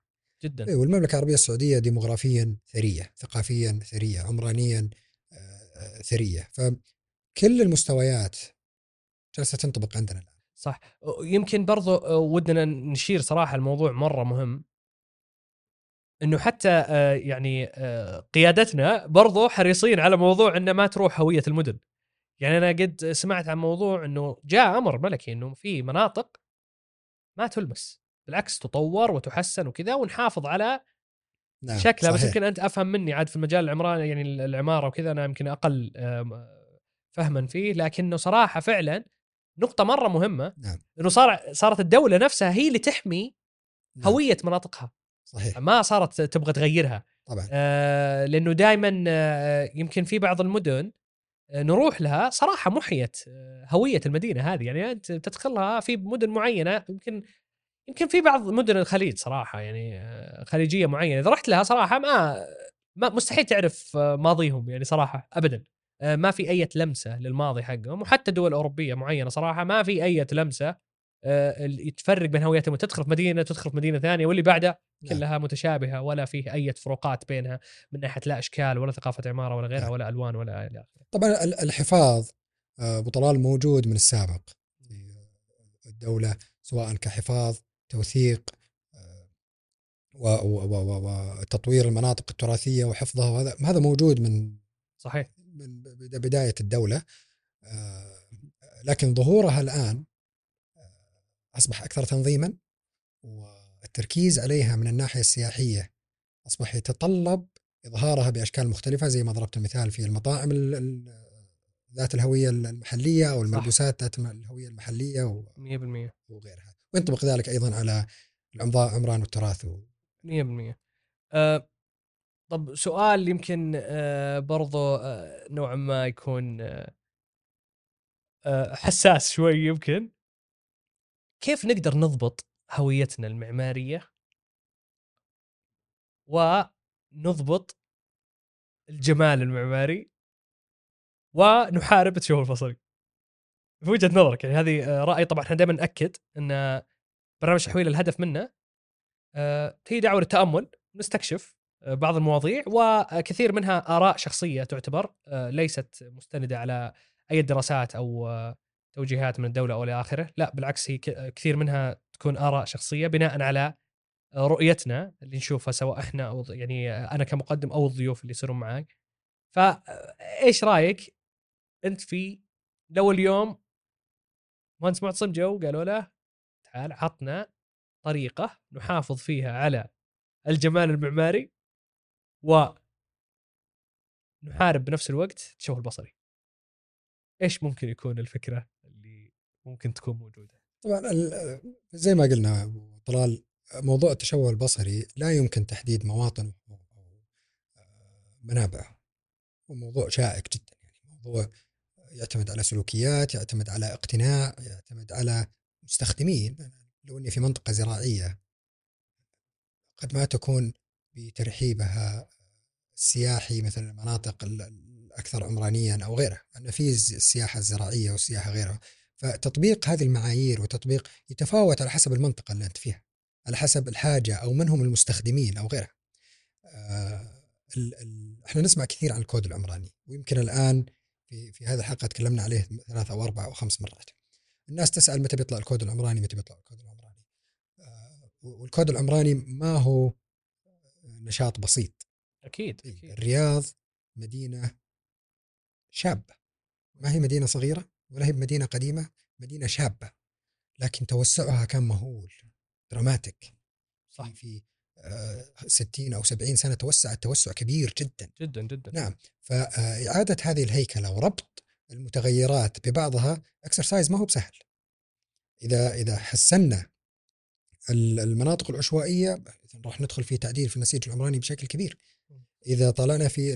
جدا. أي. والمملكة العربية السعودية ديموغرافيا ثرية، ثقافيا ثرية، عمرانيا ثرية، فكل المستويات جلسة تنطبق عندنا الآن. صح. يمكن برضو ودنا نشير صراحة الموضوع مرة مهم، إنه حتى يعني قيادتنا برضو حريصين على موضوع إنه ما تروح هوية المدن. يعني أنا قد سمعت عن موضوع إنه جاء أمر ملكي إنه في مناطق ما تلمس، بالعكس تطور وتحسن وكذا، ونحافظ على شكلها. بس يمكن أنت أفهم مني عاد في المجال العمراني، يعني العمارة وكذا أنا يمكن أقل فهما فيه، لكنه صراحة فعلا نقطة مرة مهمة. نعم. إنه صارت الدولة نفسها هي اللي تحمي. نعم. هوية مناطقها. صحيح. ما صارت تبغى تغيرها. طبعا. لأنه دائما يمكن في بعض المدن نروح لها صراحة محيت هوية المدينة هذه. يعني أنت تدخلها في مدن معينة، يمكن في بعض مدن الخليج صراحة يعني خليجية معينة إذا رحت لها صراحة ما مستحيل تعرف ماضيهم، يعني صراحة أبدا ما في أي لمسة للماضي حقهم. وحتى دول أوروبية معينة صراحة ما في أي لمسة يتفرق بين هويتهم، وتدخل في مدينة تدخل في مدينة ثانية واللي بعدها كلها متشابهة ولا فيه أي فروقات بينها من ناحية لا أشكال ولا ثقافة عمارة ولا غيرها ولا ألوان ولا إلى آخره. طبعا الحفاظ بطلال موجود من السابق الدولة، سواء كحفاظ توثيق وتطوير المناطق التراثية وحفظها، وهذا موجود من صحيح من بداية الدولة. لكن ظهورها الآن أصبح أكثر تنظيما، والتركيز عليها من الناحية السياحية أصبح يتطلب إظهارها بأشكال مختلفة، زي ما ضربت المثال في المطاعم ذات الهوية المحلية أو الملبوسات ذات الهوية المحلية 100% وغيرها، وينطبق ذلك أيضا على العمضاء عمران والتراث 100%. طب سؤال يمكن برضو نوعا ما يكون حساس شوي، يمكن كيف نقدر نضبط هويتنا المعمارية ونضبط الجمال المعماري ونحارب التشوه الفصلي في وجهة نظرك؟ يعني هذه رأيي طبعا. احنا دائما نأكد أن برنامج تحويلة الهدف منه هي دعوة للتأمل، نستكشف بعض المواضيع وكثير منها آراء شخصية تعتبر ليست مستندة على أي دراسات أو توجيهات من الدولة أو لآخره، لا بالعكس هي كثير منها تكون آراء شخصية بناء على رؤيتنا اللي نشوفها سواء احنا أو يعني أنا كمقدم أو الضيوف اللي يصيرون معي. فإيش رأيك أنت في لو اليوم مهندس معتصم جو قالوا له تعال عطنا طريقة نحافظ فيها على الجمال المعماري ونحارب بنفس الوقت التشوه البصري، إيش ممكن يكون الفكرة اللي ممكن تكون موجودة؟ طبعا زي ما قلنا طلال، موضوع التشوه البصري لا يمكن تحديد مواطن أو منابعه، وموضوع شائك جدا. يعني موضوع يعتمد على سلوكيات، يعتمد على اقتناع، يعتمد على مستخدمين. لو أني في منطقة زراعية قد ما تكون بترحيبها السياحي مثل المناطق الأكثر عمرانيا أو غيرها، أن في السياحة الزراعية والسياحة غيرها. فتطبيق هذه المعايير وتطبيق يتفاوت على حسب المنطقة اللي أنت فيها، على حسب الحاجة أو من هم المستخدمين أو غيرها. احنا نسمع كثير عن الكود العمراني، ويمكن الآن في هذا الحلقة تكلمنا عليه 3 أو 4 أو 5 مرات. الناس تسأل متى بيطلع الكود العمراني، متى بيطلع الكود العمراني. والكود العمراني ما هو نشاط بسيط. أكيد. الرياض مدينة شابة، ما هي مدينة صغيرة ولا هي مدينة قديمة، مدينة شابة، لكن توسعها كان مهول دراماتيك. صح، في 60 أو 70 سنة توسعت توسع كبير جدا. نعم، فإعادة هذه الهيكلة وربط المتغيرات ببعضها اكسرسايز ما هو بسهل. إذا حسنا المناطق العشوائية راح ندخل في تعديل في النسيج العمراني بشكل كبير. إذا طلعنا في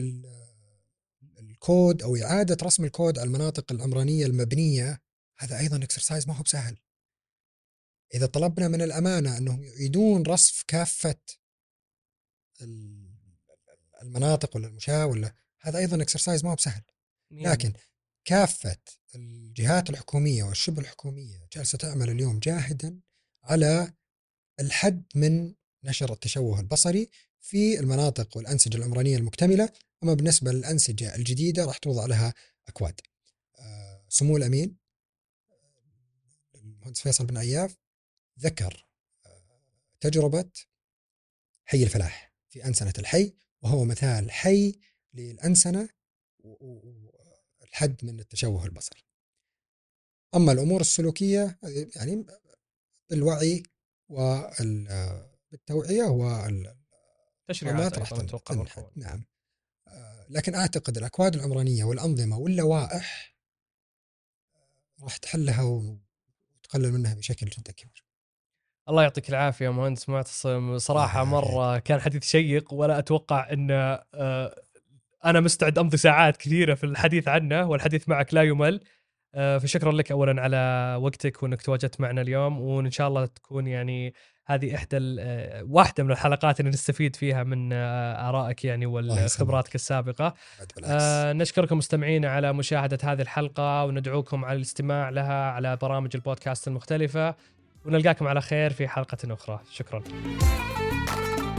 الكود أو إعادة رسم الكود على المناطق العمرانية المبنية، هذا أيضا اكسرسايز ما هو بسهل. إذا طلبنا من الأمانة أنهم يعيدون رصف كافة المناطق ولا المشاة ولا، هذا أيضا اكسرسايز ما هو بسهل. لكن كافة الجهات الحكومية والشبه الحكومية جالسة تعمل اليوم جاهدا على الحد من نشر التشوه البصري في المناطق والأنسجة العمرانية المكتملة. أما بالنسبة للأنسجة الجديدة راح توضع لها أكواد. سمو الأمين المهندس فيصل بن عياف ذكر تجربة حي الفلاح في أنسنة الحي، وهو مثال حي للأنسنة والحد من التشوه البصري. أما الأمور السلوكية يعني بالوعي والتوعية والتشريعات راح تنتقل. نعم، لكن أعتقد الأكواد العمرانية والأنظمة واللوائح راح تحلها وتقلل منها بشكل جدا كبير. الله يعطيك العافية مهندس معتصم، صراحة مرة كان حديث شيق، ولا أتوقع أن أنا مستعد أمضي ساعات كثيرة في الحديث عنه، والحديث معك لا يمل. فشكرا لك أولا على وقتك وأنك تواجدت معنا اليوم، وإن شاء الله تكون يعني هذه واحدة من الحلقات اللي نستفيد فيها من آرائك يعني والخبراتك السابقة. نشكركم مستمعينا على مشاهدة هذه الحلقة، وندعوكم على الاستماع لها على برامج البودكاست المختلفة، ونلقاكم على خير في حلقة أخرى. شكرا.